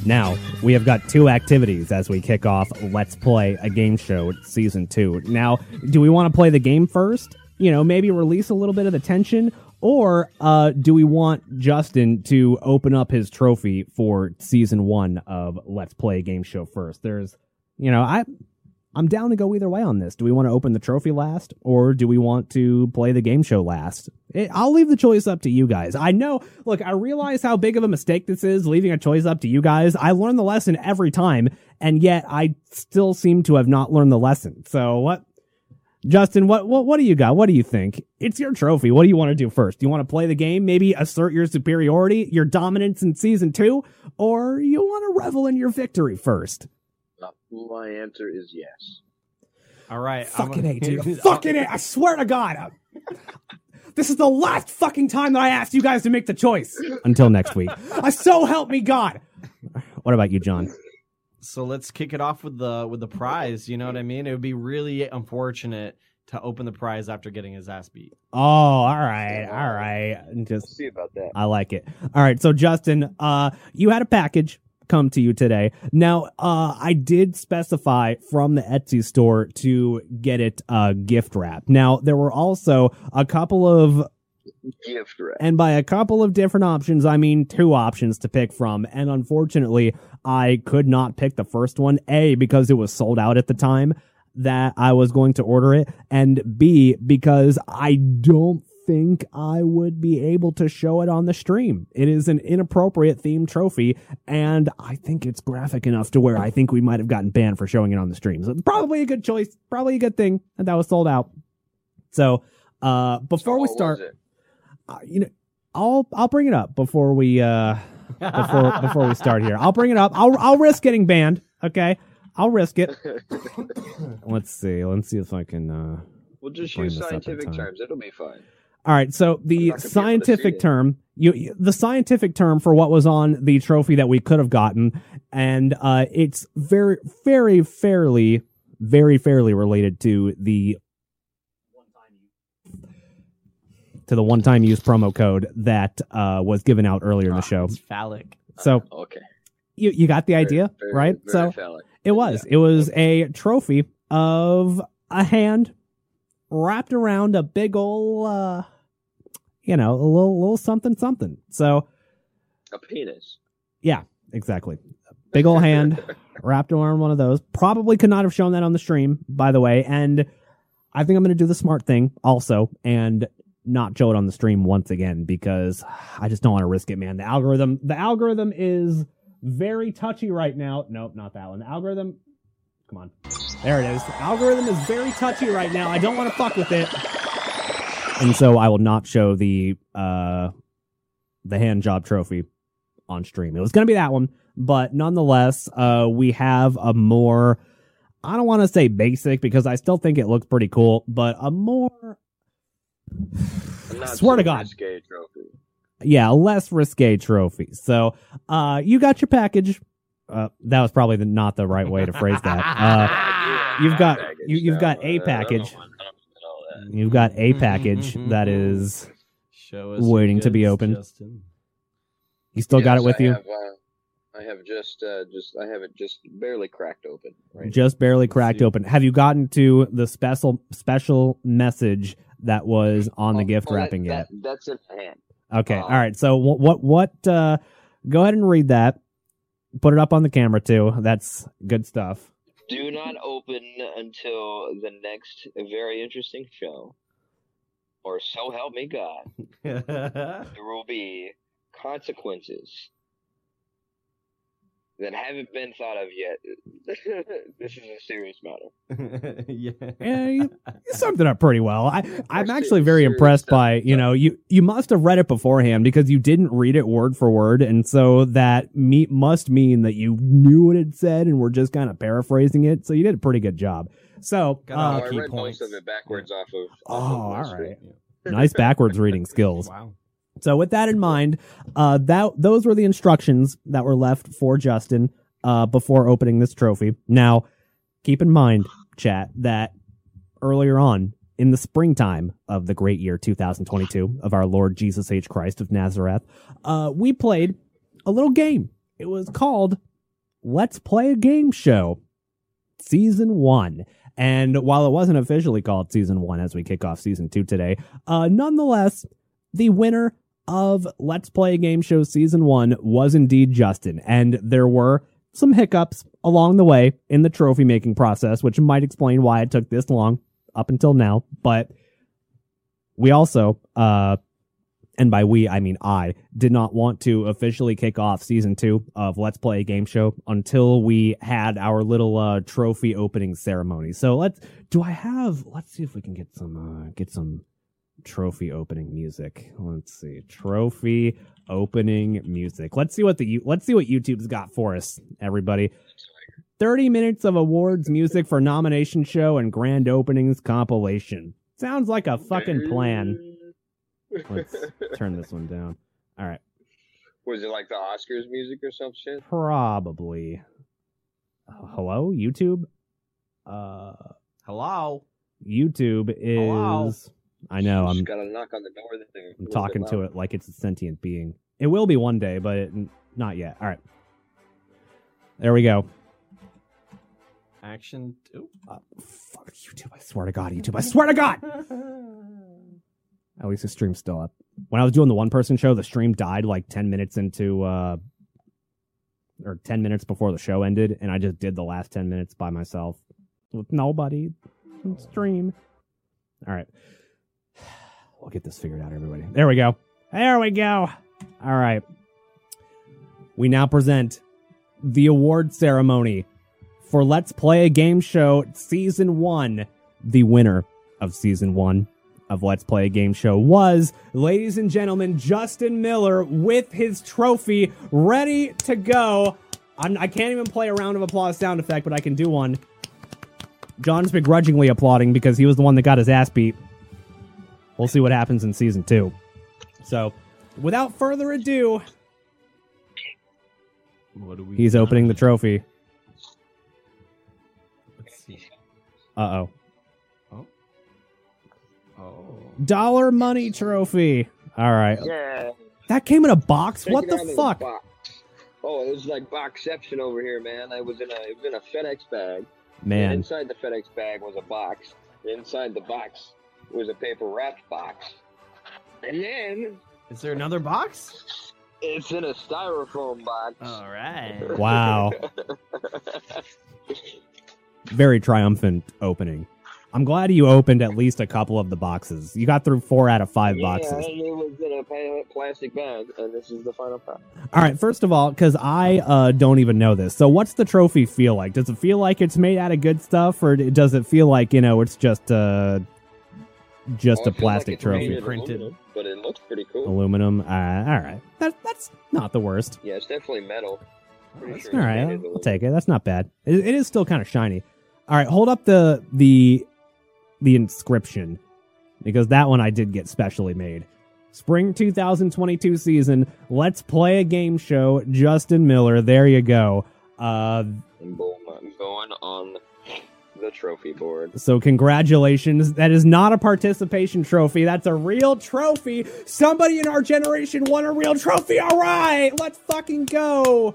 Now, we have got two activities as we kick off Let's Play a Game Show Season two. Now, do we want to play the game first? You know, maybe release a little bit of the tension? Or uh, do we want Justin to open up his trophy for Season one of Let's Play a Game Show first? There's, you know, I, I'm down to go either way on this. Do we want to open the trophy last? Or do we want to play the game show last? It, I'll leave the choice up to you guys. I know, look, I realize how big of a mistake this is, leaving a choice up to you guys. I learn the lesson every time, and yet I still seem to have not learned the lesson. So what, Justin, what, what, what do you got? What do you think? It's your trophy. What do you want to do first? Do you want to play the game? Maybe assert your superiority, your dominance in season two, or you want to revel in your victory first? My answer is yes. All right. Fucking A, dude. Fucking A. I swear to God. I'm... This is the last fucking time that I asked you guys to make the choice. Until next week. I so help me God. What about you, John? So let's kick it off with the with the prize. You know what I mean? It would be really unfortunate to open the prize after getting his ass beat. Oh, all right. All right. Just we'll see about that. I like it. All right. So, Justin, uh, you had a package come to you today. Now, uh, I did specify from the Etsy store to get it uh, gift wrapped. Now, there were also a couple of gift wrap, and by a couple of different options, I mean two options to pick from. And unfortunately, I could not pick the first one, A, because it was sold out at the time that I was going to order it, and B, because I don't think I would be able to show it on the stream. It is an inappropriate themed trophy, and I think it's graphic enough to where I think we might have gotten banned for showing it on the stream. So probably a good choice, probably a good thing, and that was sold out. So uh, before so we start, uh, you know, I'll I'll bring it up before we uh, before before we start here. I'll bring it up. I'll I'll risk getting banned. Okay, I'll risk it. Let's see. Let's see if I can. Uh, we'll just use scientific terms. It'll be fine. All right, so the scientific term, you, the scientific term for what was on the trophy that we could have gotten, and uh, it's very, very fairly, very fairly related to the to the one-time use promo code that uh, was given out earlier in the show. Oh, it's phallic. So uh, okay, you you got the very, idea, very, right? Very so phallic. It was yeah. it was a trophy of a hand wrapped around a big ol' uh, you know, a little little something something. So a penis. Yeah, exactly. Big ol' hand wrapped around one of those. Probably could not have shown that on the stream, by the way, and I think I'm going to do the smart thing also and not show it on the stream once again because I just don't want to risk it, man. The algorithm, the algorithm is very touchy right now. Nope, not that one. The algorithm, come on. There it is. The algorithm is very touchy right now. I don't want to fuck with it. And so I will not show the, uh, the hand job trophy on stream. It was going to be that one, but nonetheless, uh, we have a more... I don't want to say basic because I still think it looks pretty cool, but a more, I swear to God, trophy. yeah, a less risque trophy. So, uh, you got your package. Uh, that was probably the, not the right way to phrase that. Uh, you've got, you, you've got a package. You've got a package that is waiting to be opened. You still got it with you? I have just, uh, just, I have it just barely cracked open. Right just now. barely cracked open. Have you gotten to the special, special message that was on oh, the gift oh, wrapping that, yet? That, that's in hand. Okay. Um, All right. So what, what, what, uh, go ahead and read that. Put it up on the camera too. That's good stuff. Do not open until the next Very Interesting Show, or so help me God. There will be consequences that haven't been thought of yet. This is a serious matter. yeah, yeah you, you summed it up pretty well. I, I'm actually very impressed by, you know, you, you must have read it beforehand because you didn't read it word for word. And so that me, must mean that you knew what it said and were just kind of paraphrasing it. So you did a pretty good job. So uh, oh, I read points. most of it backwards off of. Oh, off of all right. Nice backwards reading skills. Wow. So with that in mind, uh, that those were the instructions that were left for Justin uh, before opening this trophy. Now, keep in mind, chat, that earlier on in the springtime of the great year two thousand twenty-two of our Lord Jesus H. Christ of Nazareth, uh, we played a little game. It was called Let's Play a Game Show Season one. And while it wasn't officially called Season one as we kick off Season two today, uh, nonetheless, the winner of Let's Play Game Show Season one was indeed Justin, and there were some hiccups along the way in the trophy-making process, which might explain why it took this long up until now, but we also, uh, and by we, I mean I, did not want to officially kick off Season two of Let's Play Game Show until we had our little uh, trophy opening ceremony. So let's, do I have, let's see if we can get some, uh, get some trophy opening music. Let's see. Trophy opening music. Let's see what the let's see what YouTube's got for us, everybody. thirty minutes of awards music for nomination show and grand openings compilation. Sounds like a fucking plan. Let's turn this one down. All right. Was it like the Oscars music or some shit? Probably. Hello, YouTube? Uh, hello. YouTube is hello? I know. I'm, gotta knock on the door there. I'm talking to it like it's a sentient being. It will be one day, but it, not yet. All right. There we go. Action. Uh, fuck YouTube. I swear to God, YouTube. I swear to God. At least the stream's still up. When I was doing the one-person show, the stream died like ten minutes into... Uh, or ten minutes before the show ended, and I just did the last ten minutes by myself. With nobody. Stream. All right. We'll get this figured out, everybody. There we go. There we go. All right. We now present the award ceremony for Let's Play a Game Show Season one. The winner of Season one of Let's Play a Game Show was, ladies and gentlemen, Justin Miller with his trophy ready to go. I'm, I can't even play a round of applause sound effect, but I can do one. John's begrudgingly applauding because he was the one that got his ass beat. We'll see what happens in Season two. So, without further ado, what do we he's opening the trophy. Let's see. Uh-oh. Oh. Oh. Dollar money trophy. All right. Yeah. That came in a box. Check what the fuck? Oh, it was like boxception over here, man. I was in a it was in a FedEx bag. Man. And inside the FedEx bag was a box. Inside the box was a paper wrapped box. And then is there another box? It's in a styrofoam box. All right. Wow. Very triumphant opening. I'm glad you opened at least a couple of the boxes. You got through four out of five yeah, boxes. Yeah, it was in a plastic bag, and this is the final pack. All right, first of all, because I uh, don't even know this. So what's the trophy feel like? Does it feel like it's made out of good stuff, or does it feel like, you know, it's just, uh, just oh, a plastic like trophy? Printed. Aluminum, but it looks pretty cool. Aluminum. Uh, all right. That, that's not the worst. Yeah, it's definitely metal. Pretty sure all right, I'll aluminum. take it. That's not bad. It, it is still kind of shiny. All right, hold up the the... the inscription, because that one I did get specially made. Spring two thousand twenty-two season, let's play a game show, Justin Miller. There you go. Uh, I'm going on the trophy board. So congratulations. That is not a participation trophy. That's a real trophy. Somebody in our generation won a real trophy. All right, let's fucking go.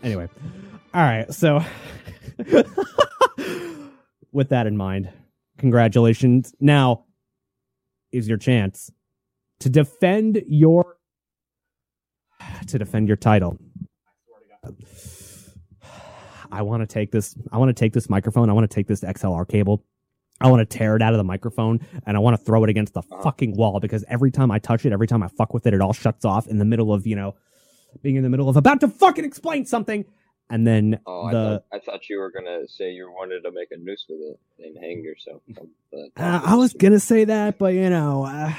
Anyway, all right, so with that in mind, congratulations. Now is your chance to defend your to defend your title. I want to take this. I want to take this microphone. I want to take this X L R cable. I want to tear it out of the microphone, and I want to throw it against the fucking wall, because every time I touch it, every time I fuck with it, it all shuts off in the middle of, you know, being in the middle of about to fucking explain something, and then oh, the... I thought, I thought you were gonna say you wanted to make a noose with it and hang yourself. Uh, I was gonna say that, but you know, uh,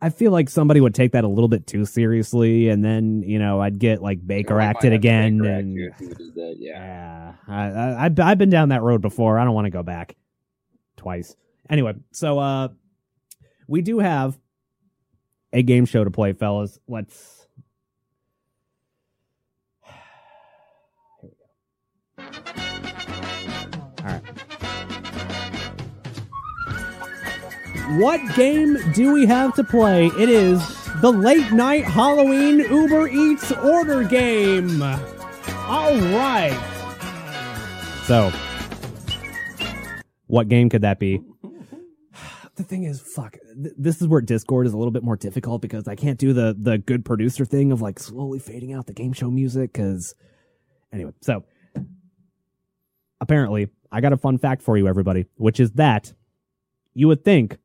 I feel like somebody would take that a little bit too seriously, and then you know I'd get like Baker acted again, Baker and act that, yeah, yeah I, I, I've, I've been down that road before. I don't want to go back twice. Anyway, so uh, we do have a game show to play, fellas. Let's. What game do we have to play? It is the late night Halloween Uber Eats order game. All right. So, what game could that be? The thing is, fuck, th- this is where Discord is a little bit more difficult, because I can't do the, the good producer thing of like slowly fading out the game show music, because anyway, so apparently I got a fun fact for you, everybody, which is that you would think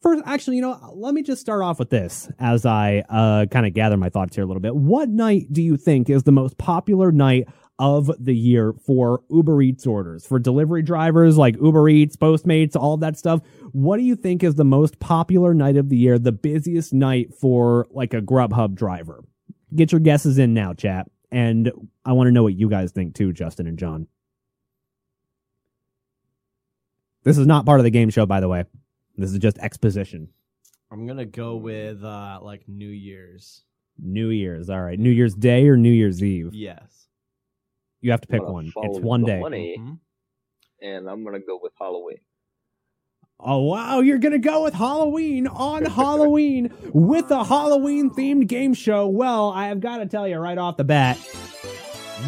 First, actually, you know, let me just start off with this as I uh, kind of gather my thoughts here a little bit. What night do you think is the most popular night of the year for Uber Eats orders, for delivery drivers like Uber Eats, Postmates, all that stuff? What do you think is the most popular night of the year, the busiest night for like a Grubhub driver? Get your guesses in now, chat. And I want to know what you guys think, too, Justin and John. This is not part of the game show, by the way. This is just exposition. I'm going to go with, uh, like, New Year's. New Year's, all right. New Year's Day or New Year's Eve? Yes. You have to pick one. It's one day. Mm-hmm. And I'm going to go with Halloween. Oh, wow. You're going to go with Halloween on Halloween with a Halloween-themed game show. Well, I have got to tell you right off the bat,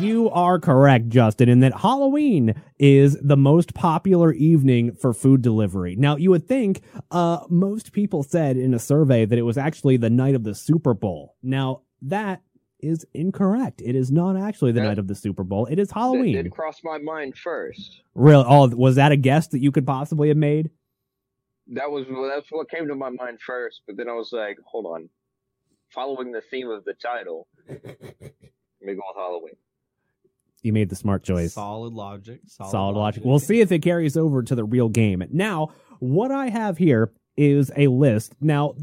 you are correct, Justin, in that Halloween is the most popular evening for food delivery. Now, you would think uh, most people said in a survey that it was actually the night of the Super Bowl. Now, that is incorrect. It is not actually the that, night of the Super Bowl. It is Halloween. That did cross my mind first. Really? Oh, was that a guess that you could possibly have made? That was that's what came to my mind first, but then I was like, hold on. Following the theme of the title, let me go with Halloween. You made the smart choice. Solid logic. Solid, solid logic. logic. We'll see if it carries over to the real game. Now, what I have here is a list. Now,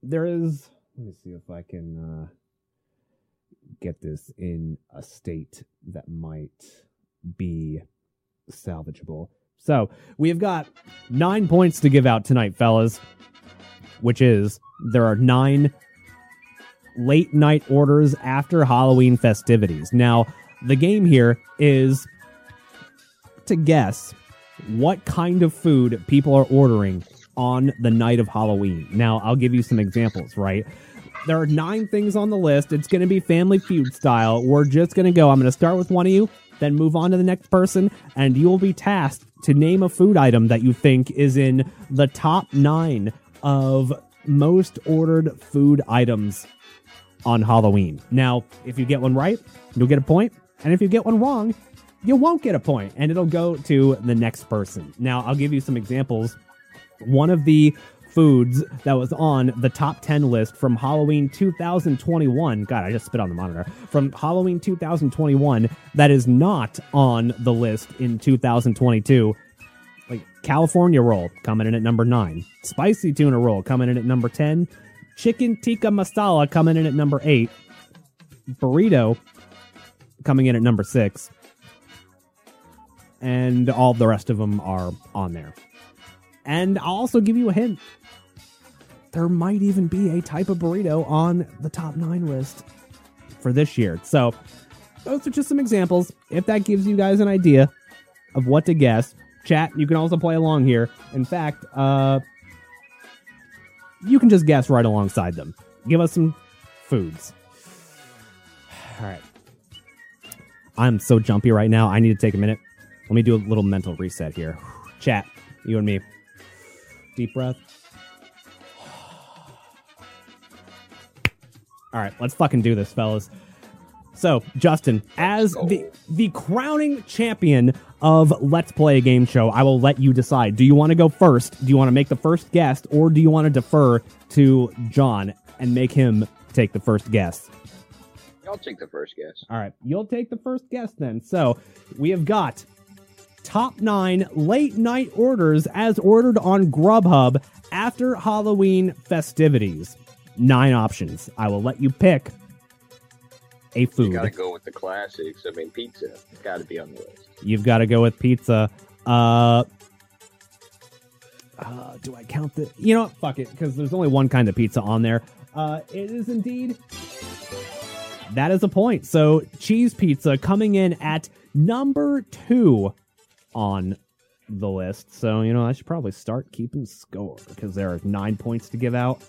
there is... Let me see if I can uh, get this in a state that might be salvageable. So, we've got nine points to give out tonight, fellas, which is there are nine late-night orders after Halloween festivities. Now... the game here is attempt to guess what kind of food people are ordering on the night of Halloween. Now, I'll give you some examples, right? There are nine things on the list. It's going to be Family Feud style. We're just going to go. I'm going to start with one of you, then move on to the next person, and you will be tasked to name a food item that you think is in the top nine of most ordered food items on Halloween. Now, if you get one right, you'll get a point. And if you get one wrong, you won't get a point, and it'll go to the next person. Now, I'll give you some examples. One of the foods that was on the top ten list from Halloween two thousand twenty-one. God, I just spit on the monitor. From Halloween two thousand twenty-one that is not on the list in two thousand twenty-two. Like California roll coming in at number nine. Spicy tuna roll coming in at number ten. Chicken tikka masala coming in at number eight. Burrito coming in at number six. And all the rest of them are on there. And I'll also give you a hint. There might even be a type of burrito on the top nine list for this year. So those are just some examples. If that gives you guys an idea of what to guess, chat, you can also play along here. In fact, uh, you can just guess right alongside them. Give us some foods. All right. I'm so jumpy right now. I need to take a minute. Let me do a little mental reset here. Chat, you and me. Deep breath. All right, let's fucking do this, fellas. So, Justin, as the the crowning champion of Let's Play a Game Show, I will let you decide. Do you want to go first? Do you want to make the first guess? Or do you want to defer to John and make him take the first guess? I'll take the first guess. All right, you'll take the first guess then. So, we have got top nine late night orders as ordered on Grubhub after Halloween festivities. Nine options. I will let you pick a food. You gotta go with the classics. I mean, pizza. Gotta be on the list. You've gotta go with pizza. Uh, uh, do I count the... You know what? Fuck it, because there's only one kind of pizza on there. Uh, it is indeed... That is a point. So, cheese pizza coming in at number two on the list. So, you know, I should probably start keeping score because there are nine points to give out.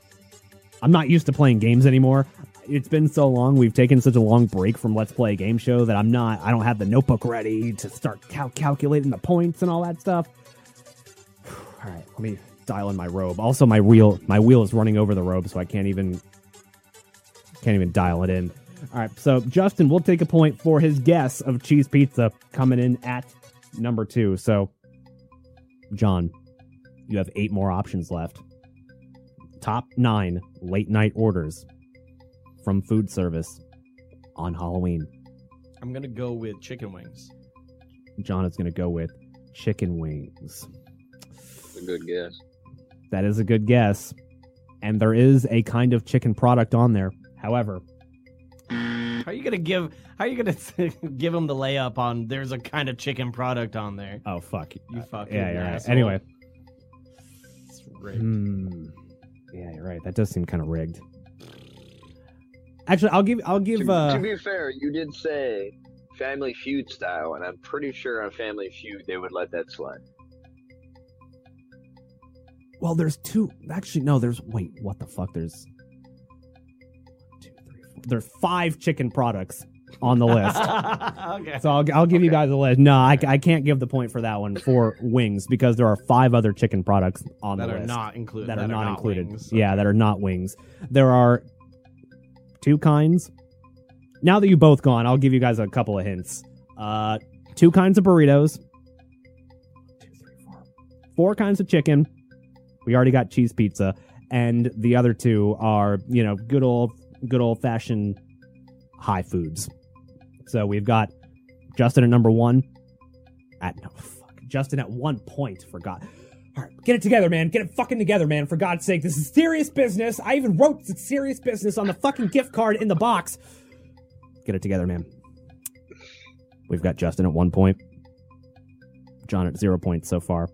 I'm not used to playing games anymore. It's been so long. We've taken such a long break from Let's Play a Game Show that I'm not, I don't have the notebook ready to start cal- calculating the points and all that stuff. All right, let me dial in my robe. Also, my wheel, my wheel is running over the robe, so I can't even, can't even dial it in. All right, so Justin will take a point for his guess of cheese pizza coming in at number two. So, John, you have eight more options left. Top nine late night orders from food service on Halloween. I'm going to go with chicken wings. John is going to go with chicken wings. That's a good guess. That is a good guess. And there is a kind of chicken product on there. However... How are you gonna give? How are you gonna give him the layup on? There's a kind of chicken product on there. Oh fuck! You fucking uh, yeah, you're right. Anyway, it's rigged. Mm, yeah, you're right. That does seem kind of rigged. Actually, I'll give. I'll give. To, uh, to be fair, you did say Family Feud style, and I'm pretty sure on Family Feud they would let that slide. Well, there's two. Actually, no. There's wait. What the fuck? There's. There's five chicken products on the list. Okay. So I'll, I'll give okay. you guys a list. No, I, I can't give the point for that one for wings because there are five other chicken products on that the list. That are not included. That, that are, are not, not included. Wings, so. Yeah, that are not wings. There are two kinds. Now that you've both gone, I'll give you guys a couple of hints. Uh, two kinds of burritos. Four kinds of chicken. We already got cheese pizza. And the other two are, you know, good old... good old-fashioned high foods. So we've got Justin at number one. At no fuck, Justin at one point. For God, all right, get it together, man. Get it fucking together, man. For God's sake, this is serious business. I even wrote it's serious business on the fucking gift card in the box. Get it together, man. We've got Justin at one point. John at zero points so far.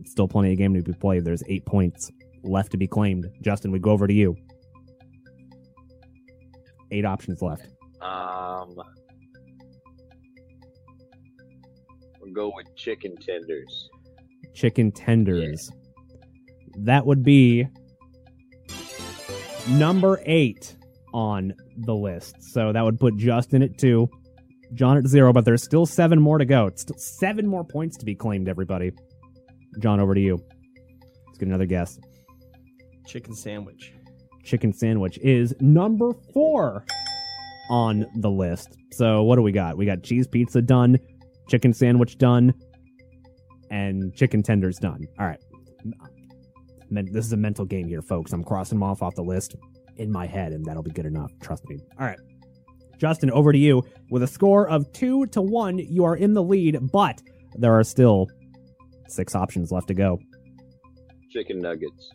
It's still plenty of game to be played. There's eight points left to be claimed. Justin, we go over to you. Eight options left. Um, We'll go with chicken tenders. Chicken tenders. Yeah. That would be number eight on the list. So that would put Justin at two, John at zero, but there's still seven more to go. It's still seven more points to be claimed, everybody. John, over to you. Let's get another guess. Chicken sandwich. Chicken sandwich is number four on the list. So what do we got? We got cheese pizza done, chicken sandwich done, and chicken tenders done. All right. This is a mental game here, folks. I'm crossing them off off the list in my head, and that'll be good enough. Trust me. All right. Justin, over to you. With a score of two to one, you are in the lead, but there are still six options left to go. Chicken nuggets.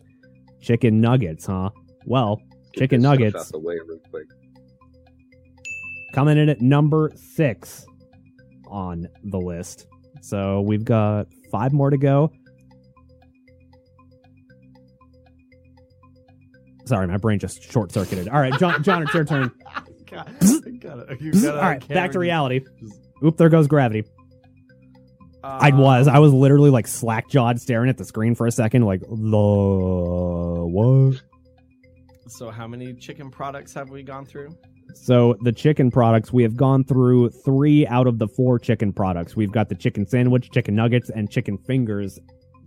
Chicken nuggets, huh? Well, Get chicken nuggets. Out the way real quick. Coming in at number six on the list. So we've got five more to go. Sorry, my brain just short-circuited. All right, John, John it's your turn. God, you gotta, you gotta All right, back to reality. Just... Oop, there goes gravity. Uh, I was. I was literally like slack-jawed staring at the screen for a second like, what? So how many chicken products have we gone through? So the chicken products, we have gone through three out of the four chicken products. We've got the chicken sandwich, chicken nuggets, and chicken fingers,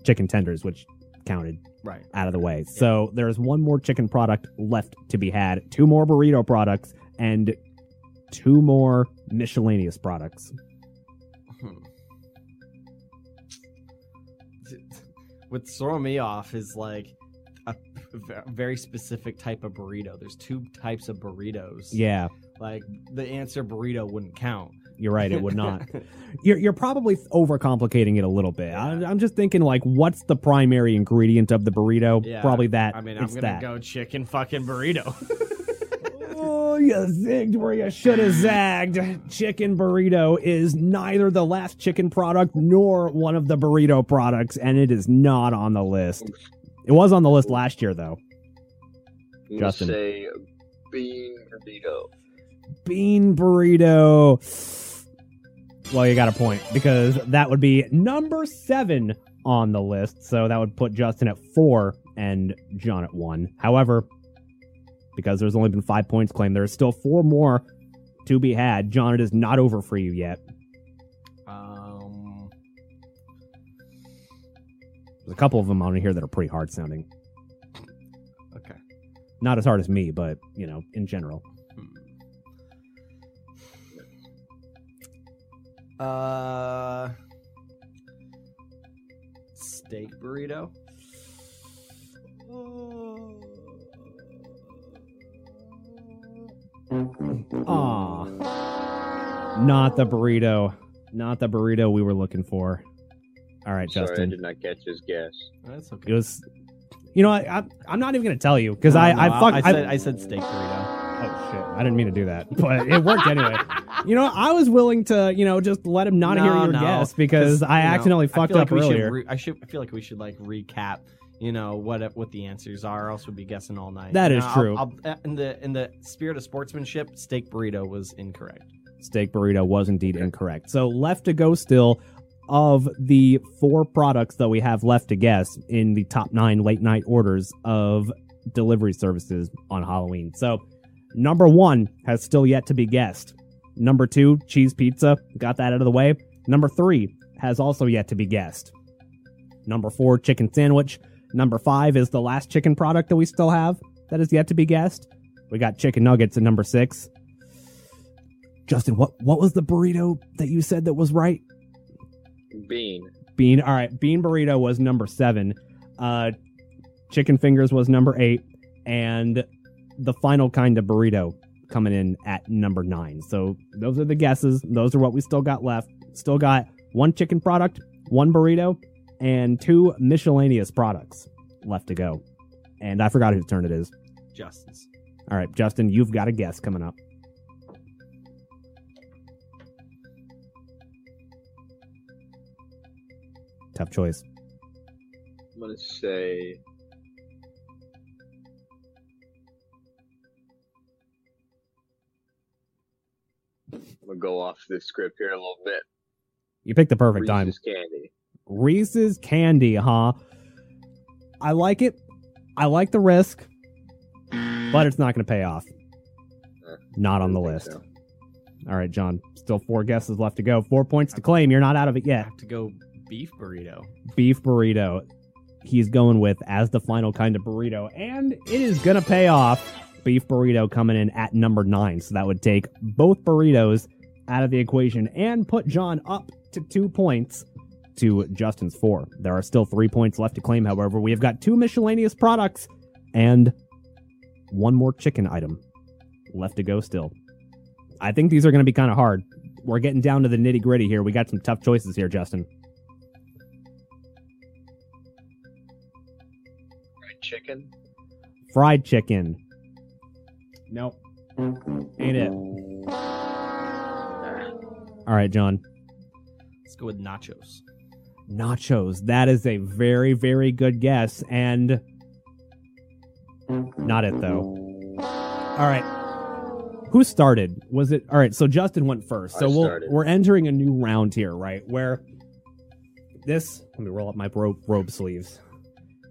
chicken tenders, which counted right out of the way. Yeah. So there's one more chicken product left to be had, two more burrito products, and two more miscellaneous products. Hmm. What's throwing me off is like a very specific type of burrito. There's two types of burritos. Yeah. Like the answer burrito wouldn't count. You're right. It would not. you're, you're probably overcomplicating it a little bit. Yeah. I, I'm just thinking like, what's the primary ingredient of the burrito? Yeah. Probably that. I mean, I'm going to go chicken fucking burrito. Oh, you zigged where you should have zagged. Chicken burrito is neither the last chicken product nor one of the burrito products, and it is not on the list. It was on the list last year, though. I'm going to say bean burrito. Bean burrito. Well, you got a point, because that would be number seven on the list, so that would put Justin at four and John at one. However, because there's only been five points claimed, there's still four more to be had. John, it is not over for you yet. Um, There's a couple of them on here that are pretty hard sounding. Okay. Not as hard as me, but, you know, in general. Uh, steak burrito. Oh. Aw. Not the burrito. Not the burrito we were looking for. All right, Sorry, Justin. I did not catch his guess. That's okay. It was, you know, I, I, I'm not even going to tell you because no, I, no, I, I, I, I, said, I said steak burrito. Oh, shit. I didn't mean to do that, but it worked anyway. You know, I was willing to, you know, just let him not no, hear your no, guess because I accidentally know, fucked I up like earlier. Re- I, should, I feel like we should, like, recap. You know what? What the answers are? Or else we'd be guessing all night. That is now, true. I'll, I'll, in the in the spirit of sportsmanship, steak burrito was incorrect. Steak burrito was indeed okay. incorrect. So left to go still of the four products that we have left to guess in the top nine late night orders of delivery services on Halloween. So number one has still yet to be guessed. Number two, cheese pizza, got that out of the way. Number three has also yet to be guessed. Number four, chicken sandwich. Number five is the last chicken product that we still have that is yet to be guessed. We got chicken nuggets at number six. Justin, what, what was the burrito that you said that was right? Bean. Bean. All right. Bean burrito was number seven. Uh, chicken fingers was number eight. And the final kind of burrito coming in at number nine. So those are the guesses. Those are what we still got left. Still got one chicken product, one burrito, and two miscellaneous products left to go. And I forgot whose turn it is. Justin's. All right, Justin, you've got a guess coming up. Tough choice. I'm going to say... I'm going to go off the script here a little bit. You picked the perfect Reese's time. Reese's candy. Reese's candy, huh? I like it. I like the risk, but it's not going to pay off. Uh, not on the list. So. All right, John. Still four guesses left to go. Four points to claim. You're not out of it yet. I have to go beef burrito. Beef burrito. He's going with as the final kind of burrito, and it is going to pay off. Beef burrito coming in at number nine. So that would take both burritos out of the equation and put John up to two points to Justin's four. There are still three points left to claim, however. We have got two miscellaneous products and one more chicken item left to go still. I think these are going to be kind of hard. We're getting down to the nitty-gritty here. We got some tough choices here, Justin. Fried chicken? Fried chicken. Nope. Ain't it. All right, John. Let's go with nachos. Nachos. That is a very, very good guess, and not it, though. All right. Who started? Was it... All right, so Justin went first. So we'll, we're entering a new round here, right, where this... Let me roll up my robe, robe sleeves.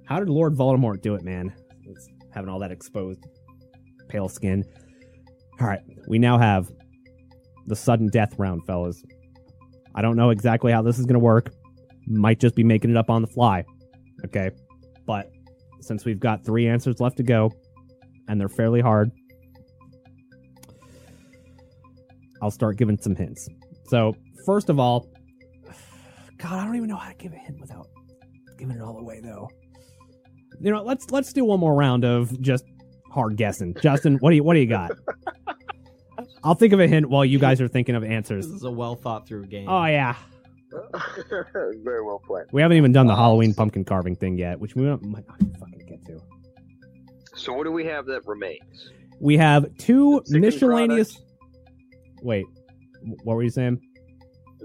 How did Lord Voldemort do it, man? It's having all that exposed pale skin. All right, we now have the sudden death round, fellas. I don't know exactly how this is going to work. Might just be making it up on the fly. Okay. But since we've got three answers left to go, and they're fairly hard, I'll start giving some hints. So, first of all, God, I don't even know how to give a hint without giving it all away, though. You know, let's let's do one more round of just hard guessing. Justin, what do you what do you got? I'll think of a hint while you guys are thinking of answers. This is a well-thought-through game. Oh, yeah. Very well played. We haven't even done the Halloween pumpkin carving thing yet, which we might not fucking get to. So what do we have that remains? We have two chicken miscellaneous... Products. Wait, what were you saying?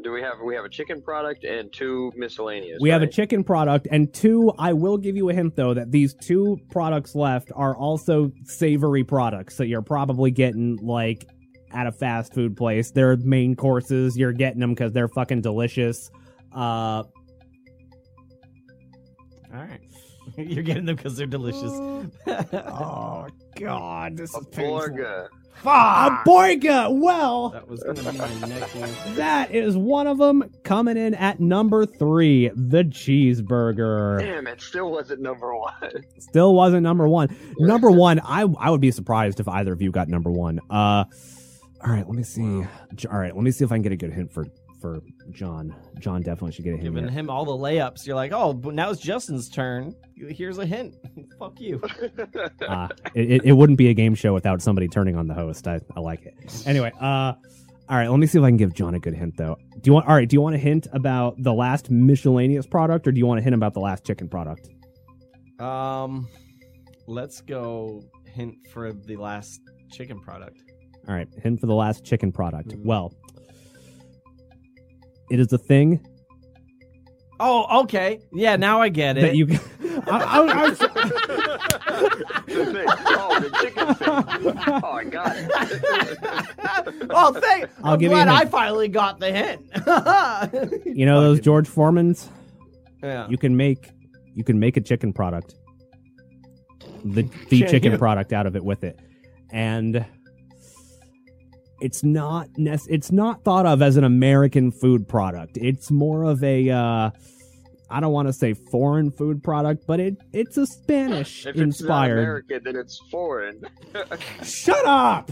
Do we have we have a chicken product and two miscellaneous? We right? have a chicken product and two... I will give you a hint, though, that these two products left are also savory products, so you're probably getting, like... at a fast food place. Their main courses, you're getting them because they're fucking delicious. Uh, Alright. You're getting them because they're delicious. Oh, God. This a is painful. Fuck! Borga! Well, that was gonna be my next answer. That is one of them, coming in at number three, the cheeseburger. Damn, it still wasn't number one. Still wasn't number one. Number one, I I would be surprised if either of you got number one. Uh... All right, let me see. Wow. All right, let me see if I can get a good hint for, for John. John definitely should get a hint. Giving him all the layups. You're like, oh, but now it's Justin's turn. Here's a hint. Fuck you. uh, it, it wouldn't be a game show without somebody turning on the host. I, I like it. Anyway, uh, all right, let me see if I can give John a good hint, though. Do you want? All right, do you want a hint about the last miscellaneous product, or do you want a hint about the last chicken product? Um, let's go hint for the last chicken product. All right, hint for the last chicken product. Mm. Well, it is a thing. Oh, okay. Yeah, now I get it. That you, I, I, I was, the thing. Oh, the chicken thing. Oh, I got it. Oh, thank. I'll I'm give glad you I finally got the hint. You know those George Foremans? Yeah. You can make you can make a chicken product. The the Ch- chicken you. product out of it with it, and. It's not it's not thought of as an American food product. It's more of a, uh, I don't want to say foreign food product, but it it's a Spanish-inspired. If it's not American, then it's foreign. Shut up!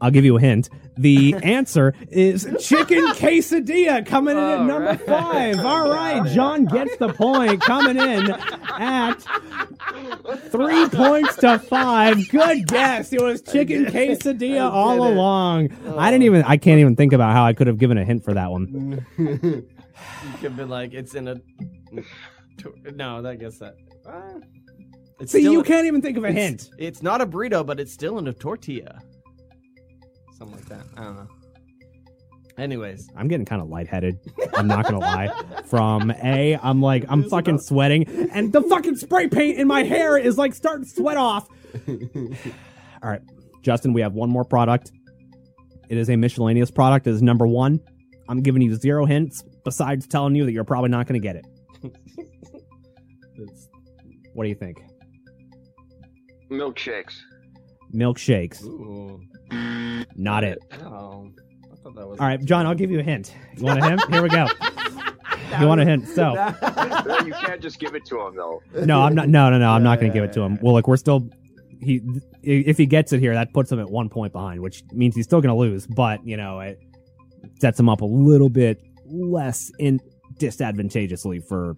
I'll give you a hint. The answer is chicken quesadilla, coming in at number right. five. All right, John gets the point, coming in at three points to five. Good guess. It was chicken quesadilla all it. along. Oh. I didn't even. I can't even think about how I could have given a hint for that one. You could have been like, it's in a. No, I guess that. Uh, it's See, you a, can't even think of a it's, hint. It's not a burrito, but it's still in a tortilla. Something like that. I don't know. Anyways. I'm getting kind of lightheaded. I'm not going to lie. From A, I'm like, I'm There's fucking about... sweating. And the fucking spray paint in my hair is like starting to sweat off. All right, Justin, we have one more product. It is a miscellaneous product. It is number one. I'm giving you zero hints besides telling you that you're probably not going to get it. It's, what do you think? Milkshakes. Milkshakes. Ooh. Not it. Oh, I thought that was. All right, John, I'll give you a hint. You want a hint? Here we go. You want a hint? So you can't just give it to him, though. No, I'm not. No, no, no. I'm not going to give it to him. Well, look, we're still. He, if he gets it here, that puts him at one point behind, which means he's still going to lose. But you know, it sets him up a little bit less in disadvantageously for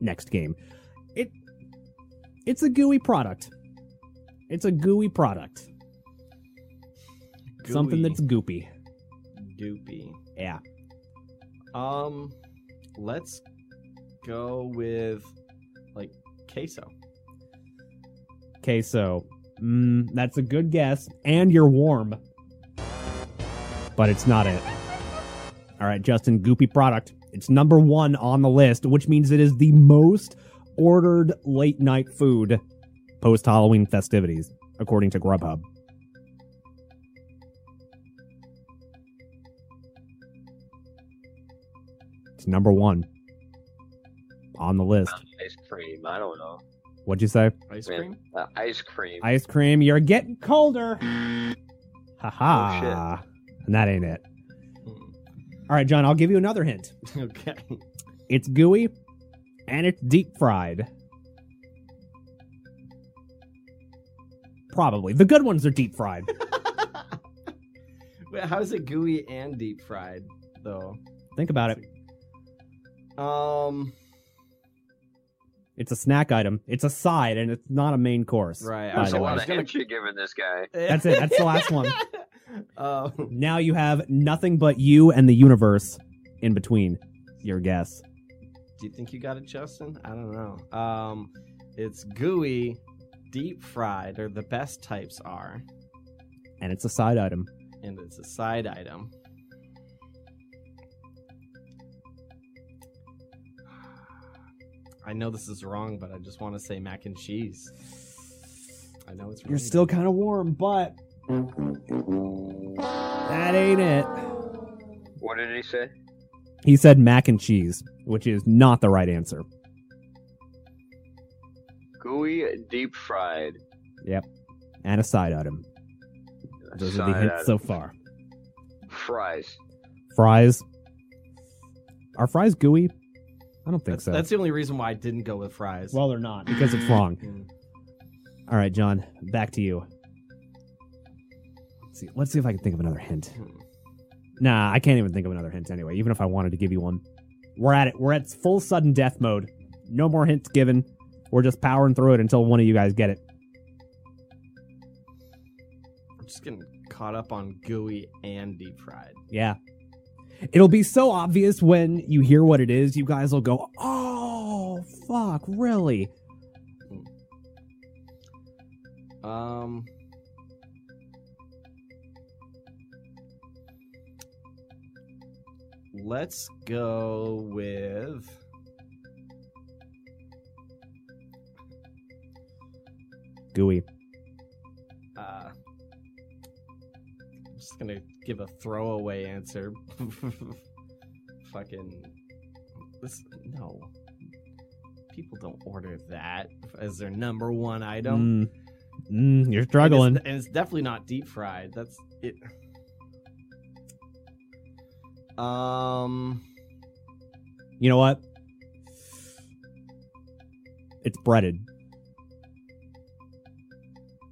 next game. It, it's a gooey product. It's a gooey product. Gooey. Something that's goopy. Goopy. Yeah. Um, let's go with like queso. Queso. Mm, that's a good guess, and you're warm, but it's not it. All right, Justin, goopy product. It's number one on the list, which means it is the most ordered late night food post-Halloween festivities, according to Grubhub. It's number one on the list. Ice cream. I don't know. What'd you say? Ice cream? Uh, ice cream. Ice cream. You're getting colder. Haha. Oh, shit. And that ain't it. All right, John, I'll give you another hint. Okay. It's gooey, and it's deep fried. Probably. The good ones are deep fried. Wait, how is it gooey and deep fried, though? Think about it. Um... It's a snack item. It's a side, and it's not a main course. Right. I was a lot of hints you're giving this guy. That's it. That's the last one. Uh, now you have nothing but you and the universe in between your guess. Do you think you got it, Justin? I don't know. Um, it's gooey, deep fried, or the best types are. And it's a side item. And it's a side item. I know this is wrong, but I just want to say mac and cheese. I know it's wrong. You're still kind of warm, but that ain't it. What did he say? He said mac and cheese, which is not the right answer. Gooey, deep fried. Yep. And a side item. A Those side are the hints item. So far. Fries. Fries. Are fries gooey? I don't think that's, so. That's the only reason why I didn't go with fries. Well, they're not, because it's wrong. Mm. All right, John, back to you. Let's see, let's see if I can think of another hint. Nah, I can't even think of another hint anyway, even if I wanted to give you one. We're at it. We're at full sudden death mode. No more hints given. We're just powering through it until one of you guys get it. I'm just getting caught up on gooey and deep fried. Yeah. It'll be so obvious when you hear what it is, you guys will go, oh, fuck, really? Um, let's go with... Gooey. Uh, I'm just going to... give a throwaway answer. Fucking this, no, people don't order that as their number one item. Mm. Mm, you're struggling, and it's, and it's definitely not deep fried. That's it. Um, you know what? It's breaded.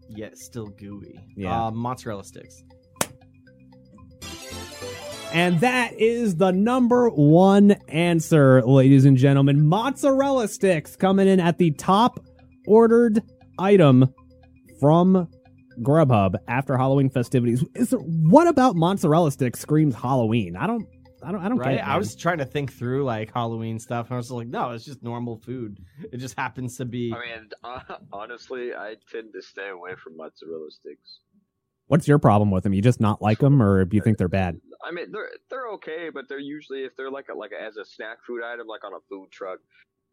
Yet still gooey. Yeah, uh, mozzarella sticks. And that is the number one answer, ladies and gentlemen. Mozzarella sticks coming in at the top ordered item from Grubhub after Halloween festivities. Is there, what about mozzarella sticks screams Halloween? I don't, I don't, I don't right? get it. Man. I was trying to think through like Halloween stuff, and I was like, no, it's just normal food. It just happens to be. I mean, uh, honestly, I tend to stay away from mozzarella sticks. What's your problem with them? You just not like them, or do you think they're bad? I mean, they're they're okay, but they're usually, if they're like a, like a, as a snack food item, like on a food truck,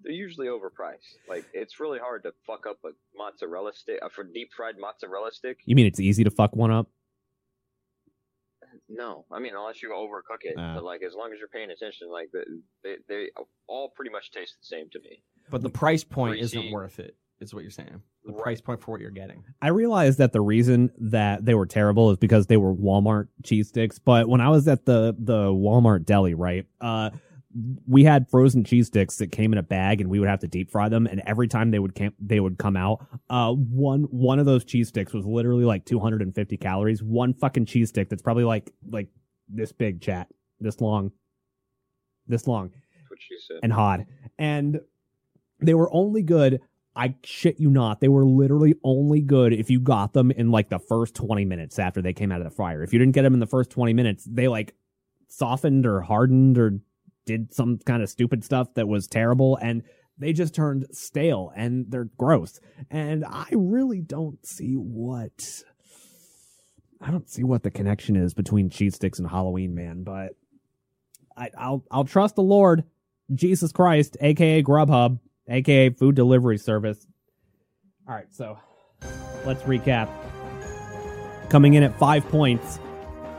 they're usually overpriced. Like, it's really hard to fuck up a mozzarella stick, uh, for deep fried mozzarella stick. You mean it's easy to fuck one up? No, I mean, unless you overcook it. Uh, but like, as long as you're paying attention, like they they all pretty much taste the same to me. But the price point Pretty isn't cheap. worth it. Is what you're saying. The right. price point for what you're getting. I realized that the reason that they were terrible is because they were Walmart cheese sticks. But when I was at the the Walmart deli, right, uh, we had frozen cheese sticks that came in a bag, and we would have to deep fry them. And every time they would cam- they would come out, uh, one one of those cheese sticks was literally like two hundred fifty calories. One fucking cheese stick that's probably like like this big, chat, this long, this long, that's what she said, and hot. And they were only good. I shit you not. They were literally only good if you got them in like the first twenty minutes after they came out of the fryer. If you didn't get them in the first twenty minutes, they like softened or hardened or did some kind of stupid stuff that was terrible. And they just turned stale and they're gross. And I really don't see what, I don't see what the connection is between cheese sticks and Halloween, man. But I, I'll, I'll trust the Lord, Jesus Christ, A K A Grubhub. A K A food delivery service. All right, so let's recap. Coming in at five points,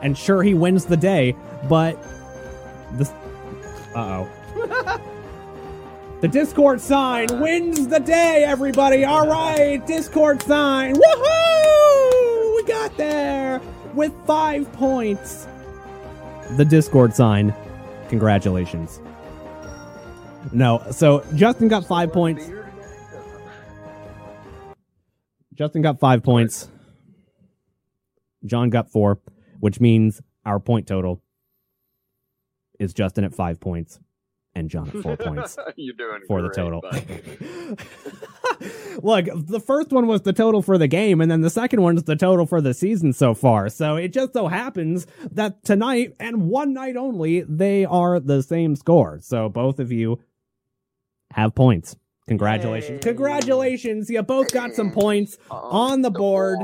and sure, he wins the day, but this. Uh oh. The Discord sign wins the day, everybody. All right, Discord sign. Woohoo! We got there with five points. The Discord sign. Congratulations. No, so Justin got five points. Justin got five points. John got four, which means our point total is Justin at five points and John at four points. You're doing for great, the total. Look, the first one was the total for the game, and then the second one is the total for the season so far. So it just so happens that tonight, and one night only, they are the same score. So both of you have points. Congratulations. Yay. Congratulations. You both got some points on the board.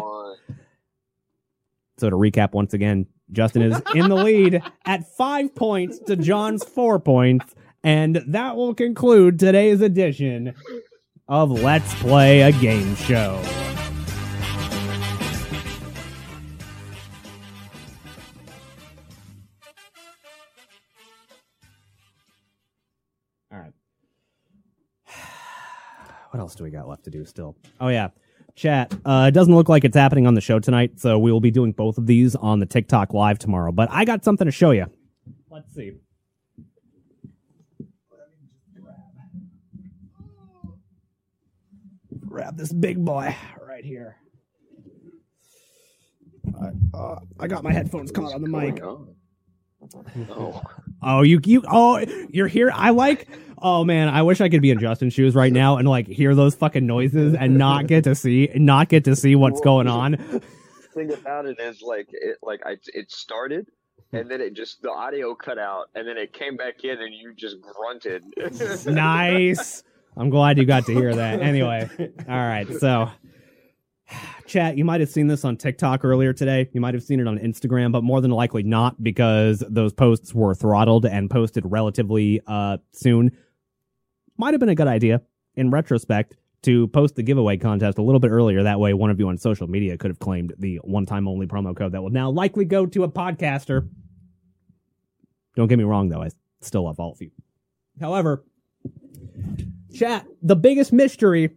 So to recap once again, Justin is in the lead at five points to John's four points. And that will conclude today's edition of Let's Play a Game Show. All right. What else do we got left to do still? Oh, yeah. Chat, uh, it doesn't look like it's happening on the show tonight, so we will be doing both of these on the TikTok Live tomorrow. But I got something to show you. Let's see. Grab this big boy right here. Uh, uh, I got my headphones caught on the mic. Oh. oh, you, you, oh, you're here. I like, oh man, I wish I could be in Justin's shoes right now and like hear those fucking noises and not get to see, not get to see what's going on. The thing about it is like, it, like I, it started. And then it just, the audio cut out, and then it came back in, and you just grunted. Nice. I'm glad you got to hear that. Anyway, all right. So, chat, you might have seen this on TikTok earlier today. You might have seen it on Instagram, but more than likely not, because those posts were throttled and posted relatively uh, soon. Might have been a good idea, in retrospect, to post the giveaway contest a little bit earlier. That way, one of you on social media could have claimed the one-time-only promo code that will now likely go to a podcaster. Don't get me wrong, though. I still love all of you. However, chat, the biggest mystery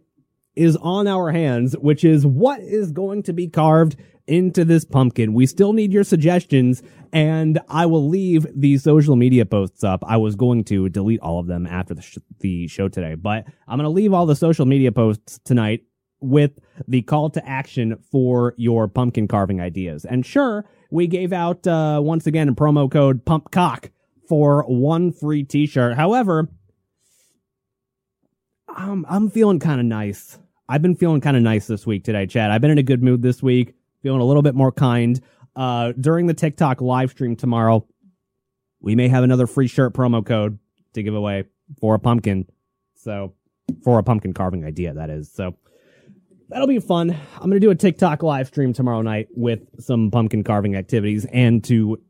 is on our hands, which is what is going to be carved into this pumpkin. We still need your suggestions, and I will leave the social media posts up. I was going to delete all of them after the, sh- the show today, but I'm going to leave all the social media posts tonight with the call to action for your pumpkin carving ideas. And sure, we gave out, uh, once again, a promo code PUMPCOCK for one free t-shirt. However, I'm, I'm feeling kind of nice. I've been feeling kind of nice this week today, Chad. I've been in a good mood this week, feeling a little bit more kind. Uh, during the TikTok live stream tomorrow, we may have another free shirt promo code to give away for a pumpkin. So, for a pumpkin carving idea, that is. So, that'll be fun. I'm going to do a TikTok live stream tomorrow night with some pumpkin carving activities and to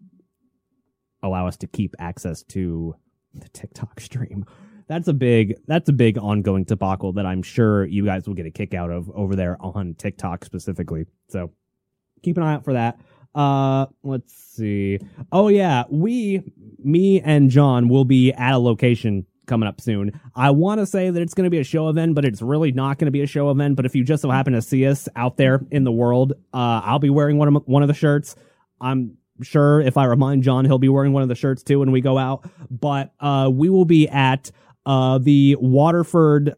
allow us to keep access to the TikTok stream. that's a big that's a big ongoing debacle that I'm sure you guys will get a kick out of over there on TikTok specifically. So keep an eye out for that. Uh, let's see. Oh yeah, we, me and John will be at a location coming up soon. I want to say that it's going to be a show event, but it's really not going to be a show event. But if you just so happen to see us out there in the world, uh, I'll be wearing one of one of the shirts. I'm sure if I remind John, he'll be wearing one of the shirts too when we go out. But uh, we will be at uh the Waterford.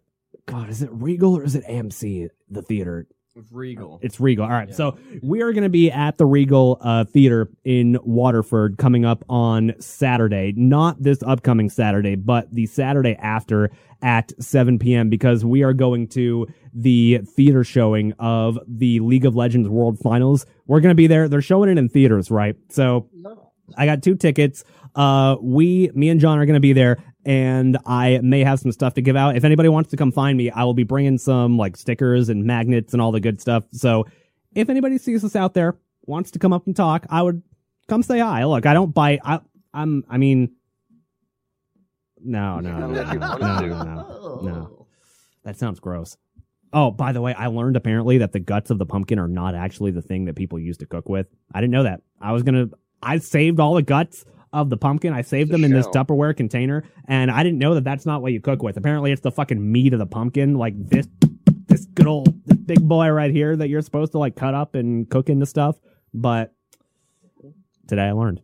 God, is it Regal or is it A M C? The theater. Regal. It's Regal. All right. Yeah. So we are going to be at the Regal uh, Theater in Waterford coming up on Saturday. Not this upcoming Saturday, but the Saturday after at seven p.m. because we are going to the theater showing of the League of Legends World Finals. We're going to be there. They're showing it in theaters, right? So I got two tickets. Uh, we, me and John are going to be there. And I may have some stuff to give out. If anybody wants to come find me, I will be bringing some like stickers and magnets and all the good stuff. So if anybody sees us out there, wants to come up and talk, I would come say hi. Look, I don't bite. I, I'm, I mean, no, no, no, no, no, no. That sounds gross. Oh, by the way, I learned apparently that the guts of the pumpkin are not actually the thing that people use to cook with. I didn't know that. I was going to, I saved all the guts of the pumpkin. I saved them in this Tupperware container, and I didn't know that that's not what you cook with. Apparently, it's the fucking meat of the pumpkin, like this, this good old this big boy right here that you're supposed to like cut up and cook into stuff. But today I learned.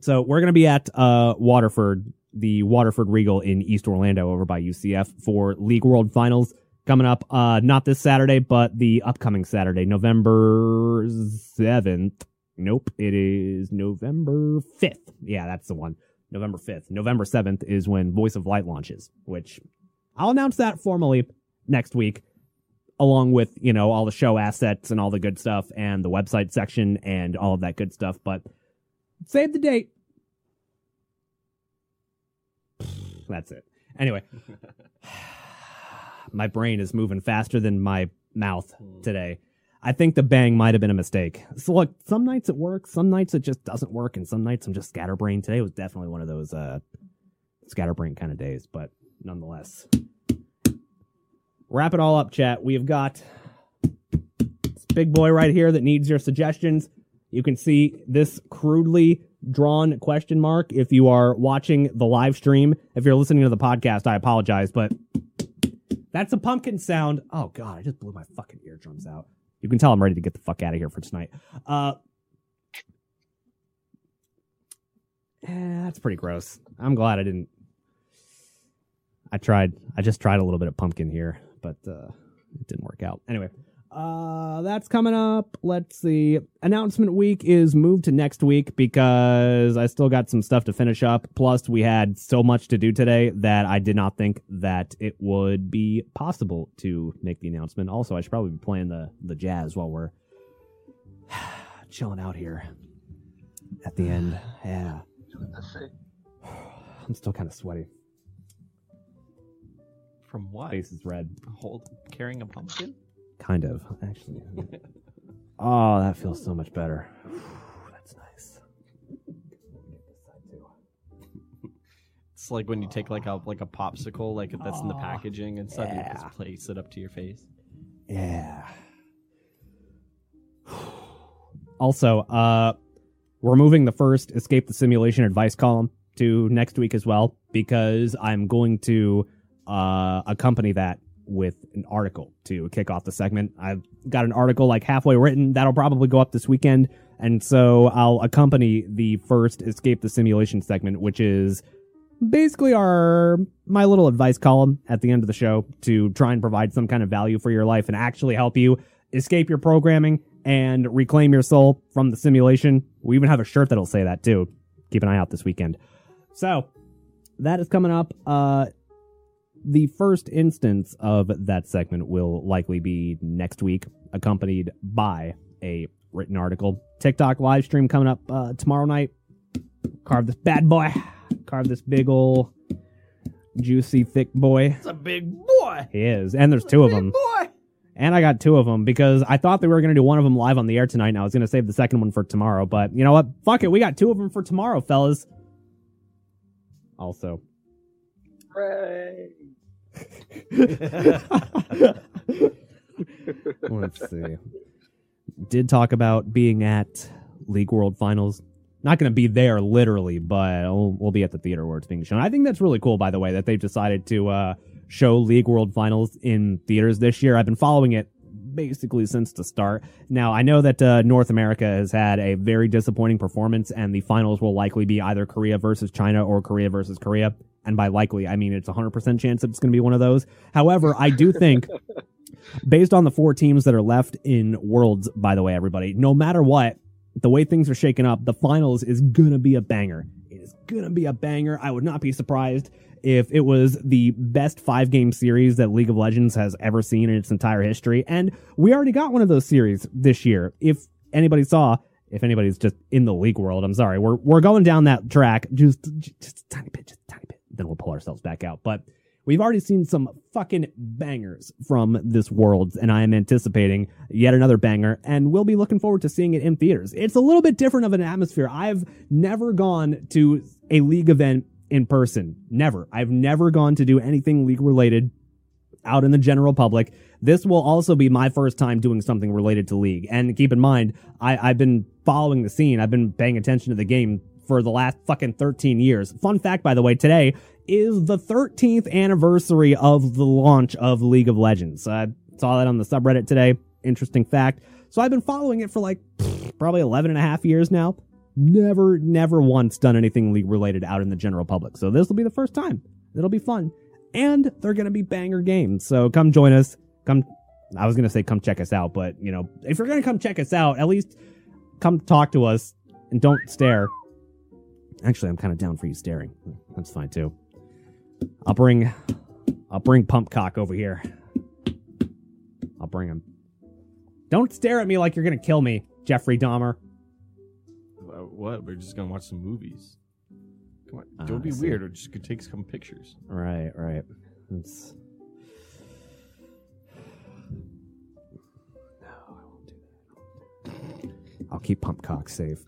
So we're going to be at uh, Waterford, the Waterford Regal in East Orlando over by U C F for League World Finals coming up, uh, not this Saturday, but the upcoming Saturday, November seventh. Nope, it is November fifth. Yeah, that's the one. November fifth. November seventh is when Voice of Light launches, which I'll announce that formally next week, along with, you know, all the show assets and all the good stuff and the website section and all of that good stuff. But save the date. That's it. Anyway, my brain is moving faster than my mouth today. I think the bang might have been a mistake. So look, some nights it works, some nights it just doesn't work, and some nights I'm just scatterbrained. Today was definitely one of those uh, scatterbrained kind of days, but nonetheless. Wrap it all up, chat. We've got this big boy right here that needs your suggestions. You can see this crudely drawn question mark if you are watching the live stream. If you're listening to the podcast, I apologize, but that's a pumpkin sound. Oh, God, I just blew my fucking eardrums out. You can tell I'm ready to get the fuck out of here for tonight. Uh, eh, that's pretty gross. I'm glad I didn't. I tried. I just tried a little bit of pumpkin here, but uh, it didn't work out. Anyway, uh, that's coming up. Let's see. Announcement week is moved to next week because I still got some stuff to finish up. Plus, we had so much to do today that I did not think that it would be possible to make the announcement. Also, I should probably be playing the, the jazz while we're chilling out here at the end. Yeah. I'm still kind of sweaty. From what? Face is red. Hold, carrying a pumpkin? Kind of, actually. Oh, that feels so much better. That's nice. It's like when you take like a like a popsicle, like that's oh, in the packaging and stuff, yeah. You just place it up to your face. Yeah. Also, uh, we're moving the first Escape the Simulation advice column to next week as well, because I'm going to uh, accompany that with an article to kick off the segment. I've got an article like halfway written that'll probably go up this weekend, and so I'll accompany the first Escape the Simulation segment, which is basically our my little advice column at the end of the show to try and provide some kind of value for your life and actually help you escape your programming and reclaim your soul from the simulation. We even have a shirt that'll say that too. Keep an eye out this weekend. So that is coming up. uh The first instance of that segment will likely be next week, accompanied by a written article. TikTok live stream coming up uh, tomorrow night. Carve this bad boy. Carve this big ol' juicy, thick boy. It's a big boy. He is. And there's two of them. Boy. And I got two of them because I thought they were going to do one of them live on the air tonight, and I was going to save the second one for tomorrow. But you know what? Fuck it. We got two of them for tomorrow, fellas. Also, Let's see. Did talk about being at League World Finals. Not going to be there literally, but we'll, we'll be at the theater where it's being shown. I think that's really cool, by the way, that they've decided to uh, show League World Finals in theaters this year. I've been following it basically since the start. Now, I know that uh, North America has had a very disappointing performance, and the finals will likely be either Korea versus China or Korea versus Korea. And by likely, I mean it's a one hundred percent chance that it's going to be one of those. However, I do think... Based on the four teams that are left in Worlds, by the way, everybody, no matter what, the way things are shaken up, the finals is going to be a banger. It is going to be a banger. I would not be surprised if it was the best five-game series that League of Legends has ever seen in its entire history. And we already got one of those series this year. If anybody saw, if anybody's just in the League world, I'm sorry. We're we're going down that track just, just a tiny bit, just a tiny bit. Then we'll pull ourselves back out. But... we've already seen some fucking bangers from this world, and I am anticipating yet another banger, and we'll be looking forward to seeing it in theaters. It's a little bit different of an atmosphere. I've never gone to a League event in person. Never. I've never gone to do anything League-related out in the general public. This will also be my first time doing something related to League. And keep in mind, I, I've been following the scene. I've been paying attention to the game for the last fucking thirteen years. Fun fact, by the way, today... is the thirteenth anniversary of the launch of League of Legends. I saw that on the subreddit today. Interesting fact. So I've been following it for like pfft, probably eleven and a half years now. Never, never once done anything League related out in the general public. So this will be the first time. It'll be fun. And they're going to be banger games. So come join us. Come. I was going to say come check us out. But, you know, if you're going to come check us out, at least come talk to us and don't stare. Actually, I'm kind of down for you staring. That's fine, too. I'll bring, I'll bring Pumpcock over here. I'll bring him. Don't stare at me like you're gonna kill me, Jeffrey Dahmer. What? We're just gonna watch some movies. Come on, don't uh, be weird. Or just could take some pictures. Right, right. It's... No, I won't do that. I'll keep Pumpcock safe.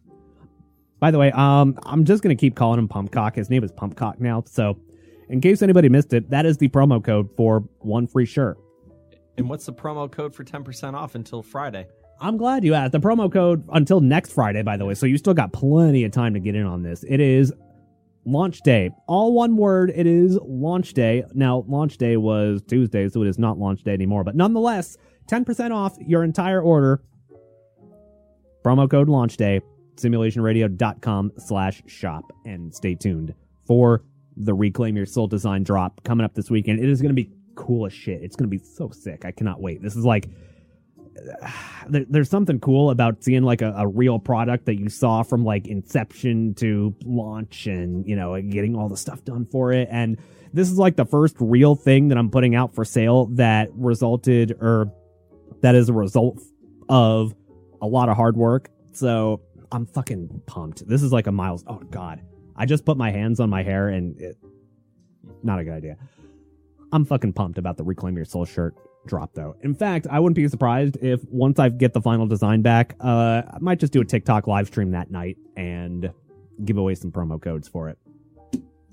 By the way, um, I'm just gonna keep calling him Pumpcock. His name is Pumpcock now, so. In case anybody missed it, that is the promo code for one free shirt. And what's the promo code for ten percent off until Friday? I'm glad you asked. The promo code until next Friday, by the way, so you still got plenty of time to get in on this. It is launch day. All one word, it is launch day. Now, launch day was Tuesday, so it is not launch day anymore. But nonetheless, ten percent off your entire order. Promo code launch day, simulation radio dot com slash shop. And stay tuned for the Reclaim Your Soul design drop coming up this weekend. It is going to be cool as shit. It's going to be so sick. I cannot wait. This is like, uh, there, there's something cool about seeing like a, a real product that you saw from like inception to launch and, you know, getting all the stuff done for it. And this is like the first real thing that I'm putting out for sale that resulted or that is a result of a lot of hard work. So I'm fucking pumped. This is like a miles. Oh, God. I just put my hands on my hair and it, not a good idea. I'm fucking pumped about the Reclaim Your Soul shirt drop, though. In fact, I wouldn't be surprised if once I get the final design back, uh, I might just do a TikTok live stream that night and give away some promo codes for it.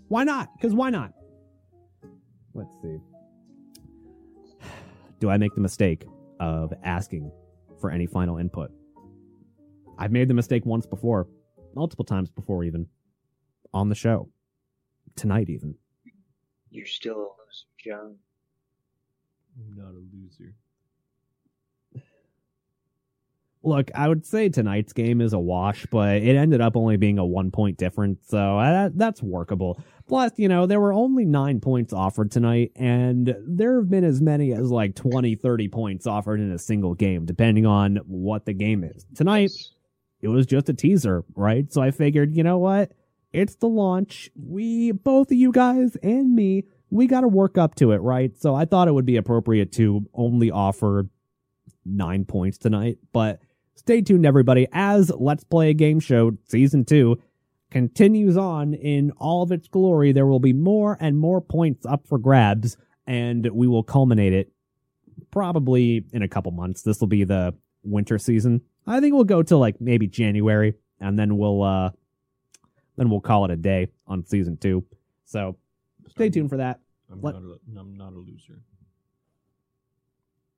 Why not? Because why not? Let's see. Do I make the mistake of asking for any final input? I've made the mistake once before, multiple times before even. On the show. Tonight, even. You're still a loser, John. I'm not a loser. Look, I would say tonight's game is a wash, but it ended up only being a one-point difference, so that, that's workable. Plus, you know, there were only nine points offered tonight, and there have been as many as, like, twenty, thirty points offered in a single game, depending on what the game is. Tonight, it was just a teaser, right? So I figured, you know what? It's the launch. We, both of you guys and me, we got to work up to it, right? So I thought it would be appropriate to only offer nine points tonight. But stay tuned, everybody, as Let's Play a Game Show Season two continues on in all of its glory. There will be more and more points up for grabs, and we will culminate it probably in a couple months. This will be the winter season. I think we'll go to like maybe January, and then we'll... uh Then we'll call it a day on season two. So Stay tuned for that. I'm, Let, not a, I'm not a loser.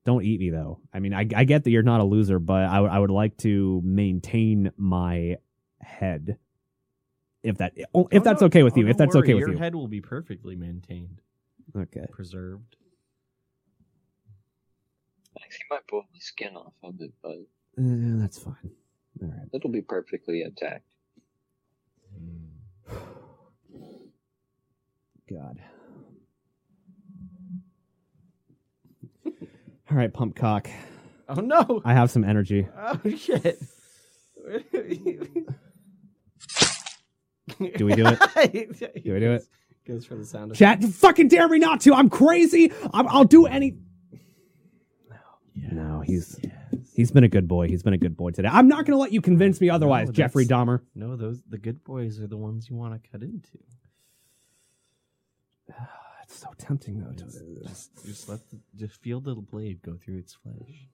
Don't eat me, though. I mean, I, I get that you're not a loser, but I, I would like to maintain my head. If that, if oh, that's no, okay with oh, you, if that's worry. okay with Your you. Your head will be perfectly maintained. Okay. Preserved. Max, you might pull my skin off of it, but... Uh, that's fine. All right. It'll be perfectly intact. God. All right, pump cock. Oh, no. I have some energy. Oh, shit. Do we do it? Do we do it? Goes for the sound. Chat, fucking dare me not to. I'm crazy. I'm, I'll do any. No, yes, no he's yes. he's been a good boy. He's been a good boy today. I'm not going to let you convince me otherwise, no, Jeffrey Dahmer. No, those the good boys are the ones you want to cut into. It's so tempting though. To just, just let the, just feel the blade go through its flesh.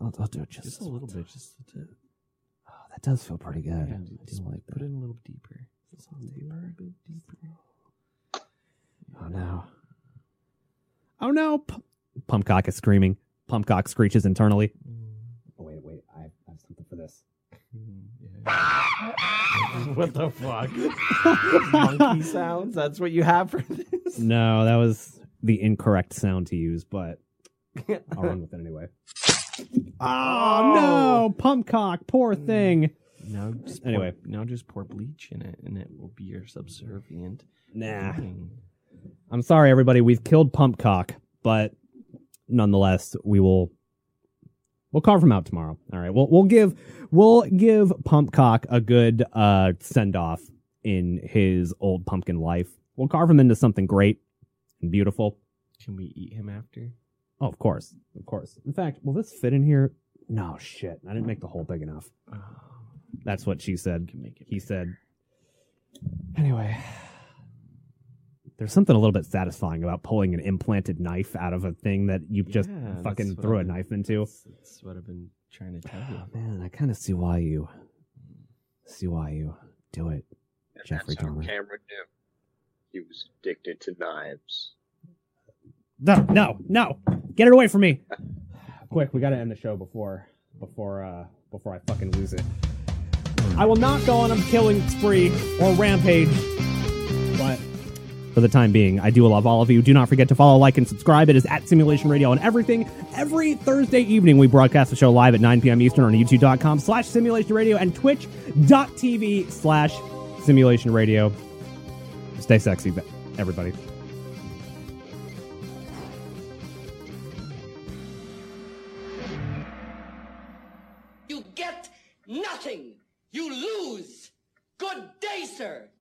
I'll, I'll do it just, just a little bit. Just a bit. Oh, that does feel pretty good. Yeah, I just like put that. It a little deeper. Deeper, a bit deeper. Oh no! Oh no! P- Pumpcock is screaming. Pumpcock screeches internally. Oh, wait, wait! I have something for this. Yeah. What the fuck? Monkey sounds. That's what you have for this. No, that was the incorrect sound to use, but I'll run with it anyway. Oh, oh no! Pumpcock, poor thing. Now just anyway, pour, now just pour bleach in it, and it will be your subservient. Nah, thing. I'm sorry, everybody. We've killed Pumpcock, but nonetheless, we will we'll carve him out tomorrow. All right, we'll we'll give we'll give Pumpcock a good uh, send off in his old pumpkin life. We'll carve him into something great and beautiful. Can we eat him after? Oh, of course, of course. In fact, will this fit in here? No, shit, I didn't make the hole big enough. That's what she said. He said. Anyway, there's something a little bit satisfying about pulling an implanted knife out of a thing that you just yeah, fucking threw a knife into. That's, that's what I've been trying to tell you. Oh, man, I kind of see why you see why you do it, and Jeffrey Dahmer. That's how Cameron knew he was addicted to knives. No, no, no! Get it away from me! Quick, we got to end the show before before uh, before I fucking lose it. I will not go on a killing spree or rampage, but for the time being, I do love all of you. Do not forget to follow, like, and subscribe. It is at Simulation Radio on everything. Every Thursday evening, we broadcast the show live at nine p.m. Eastern on youtube.com slash Simulation Radio and twitch.tv slash Simulation Radio. Stay sexy, everybody. You get nothing. You lose! Good day, sir!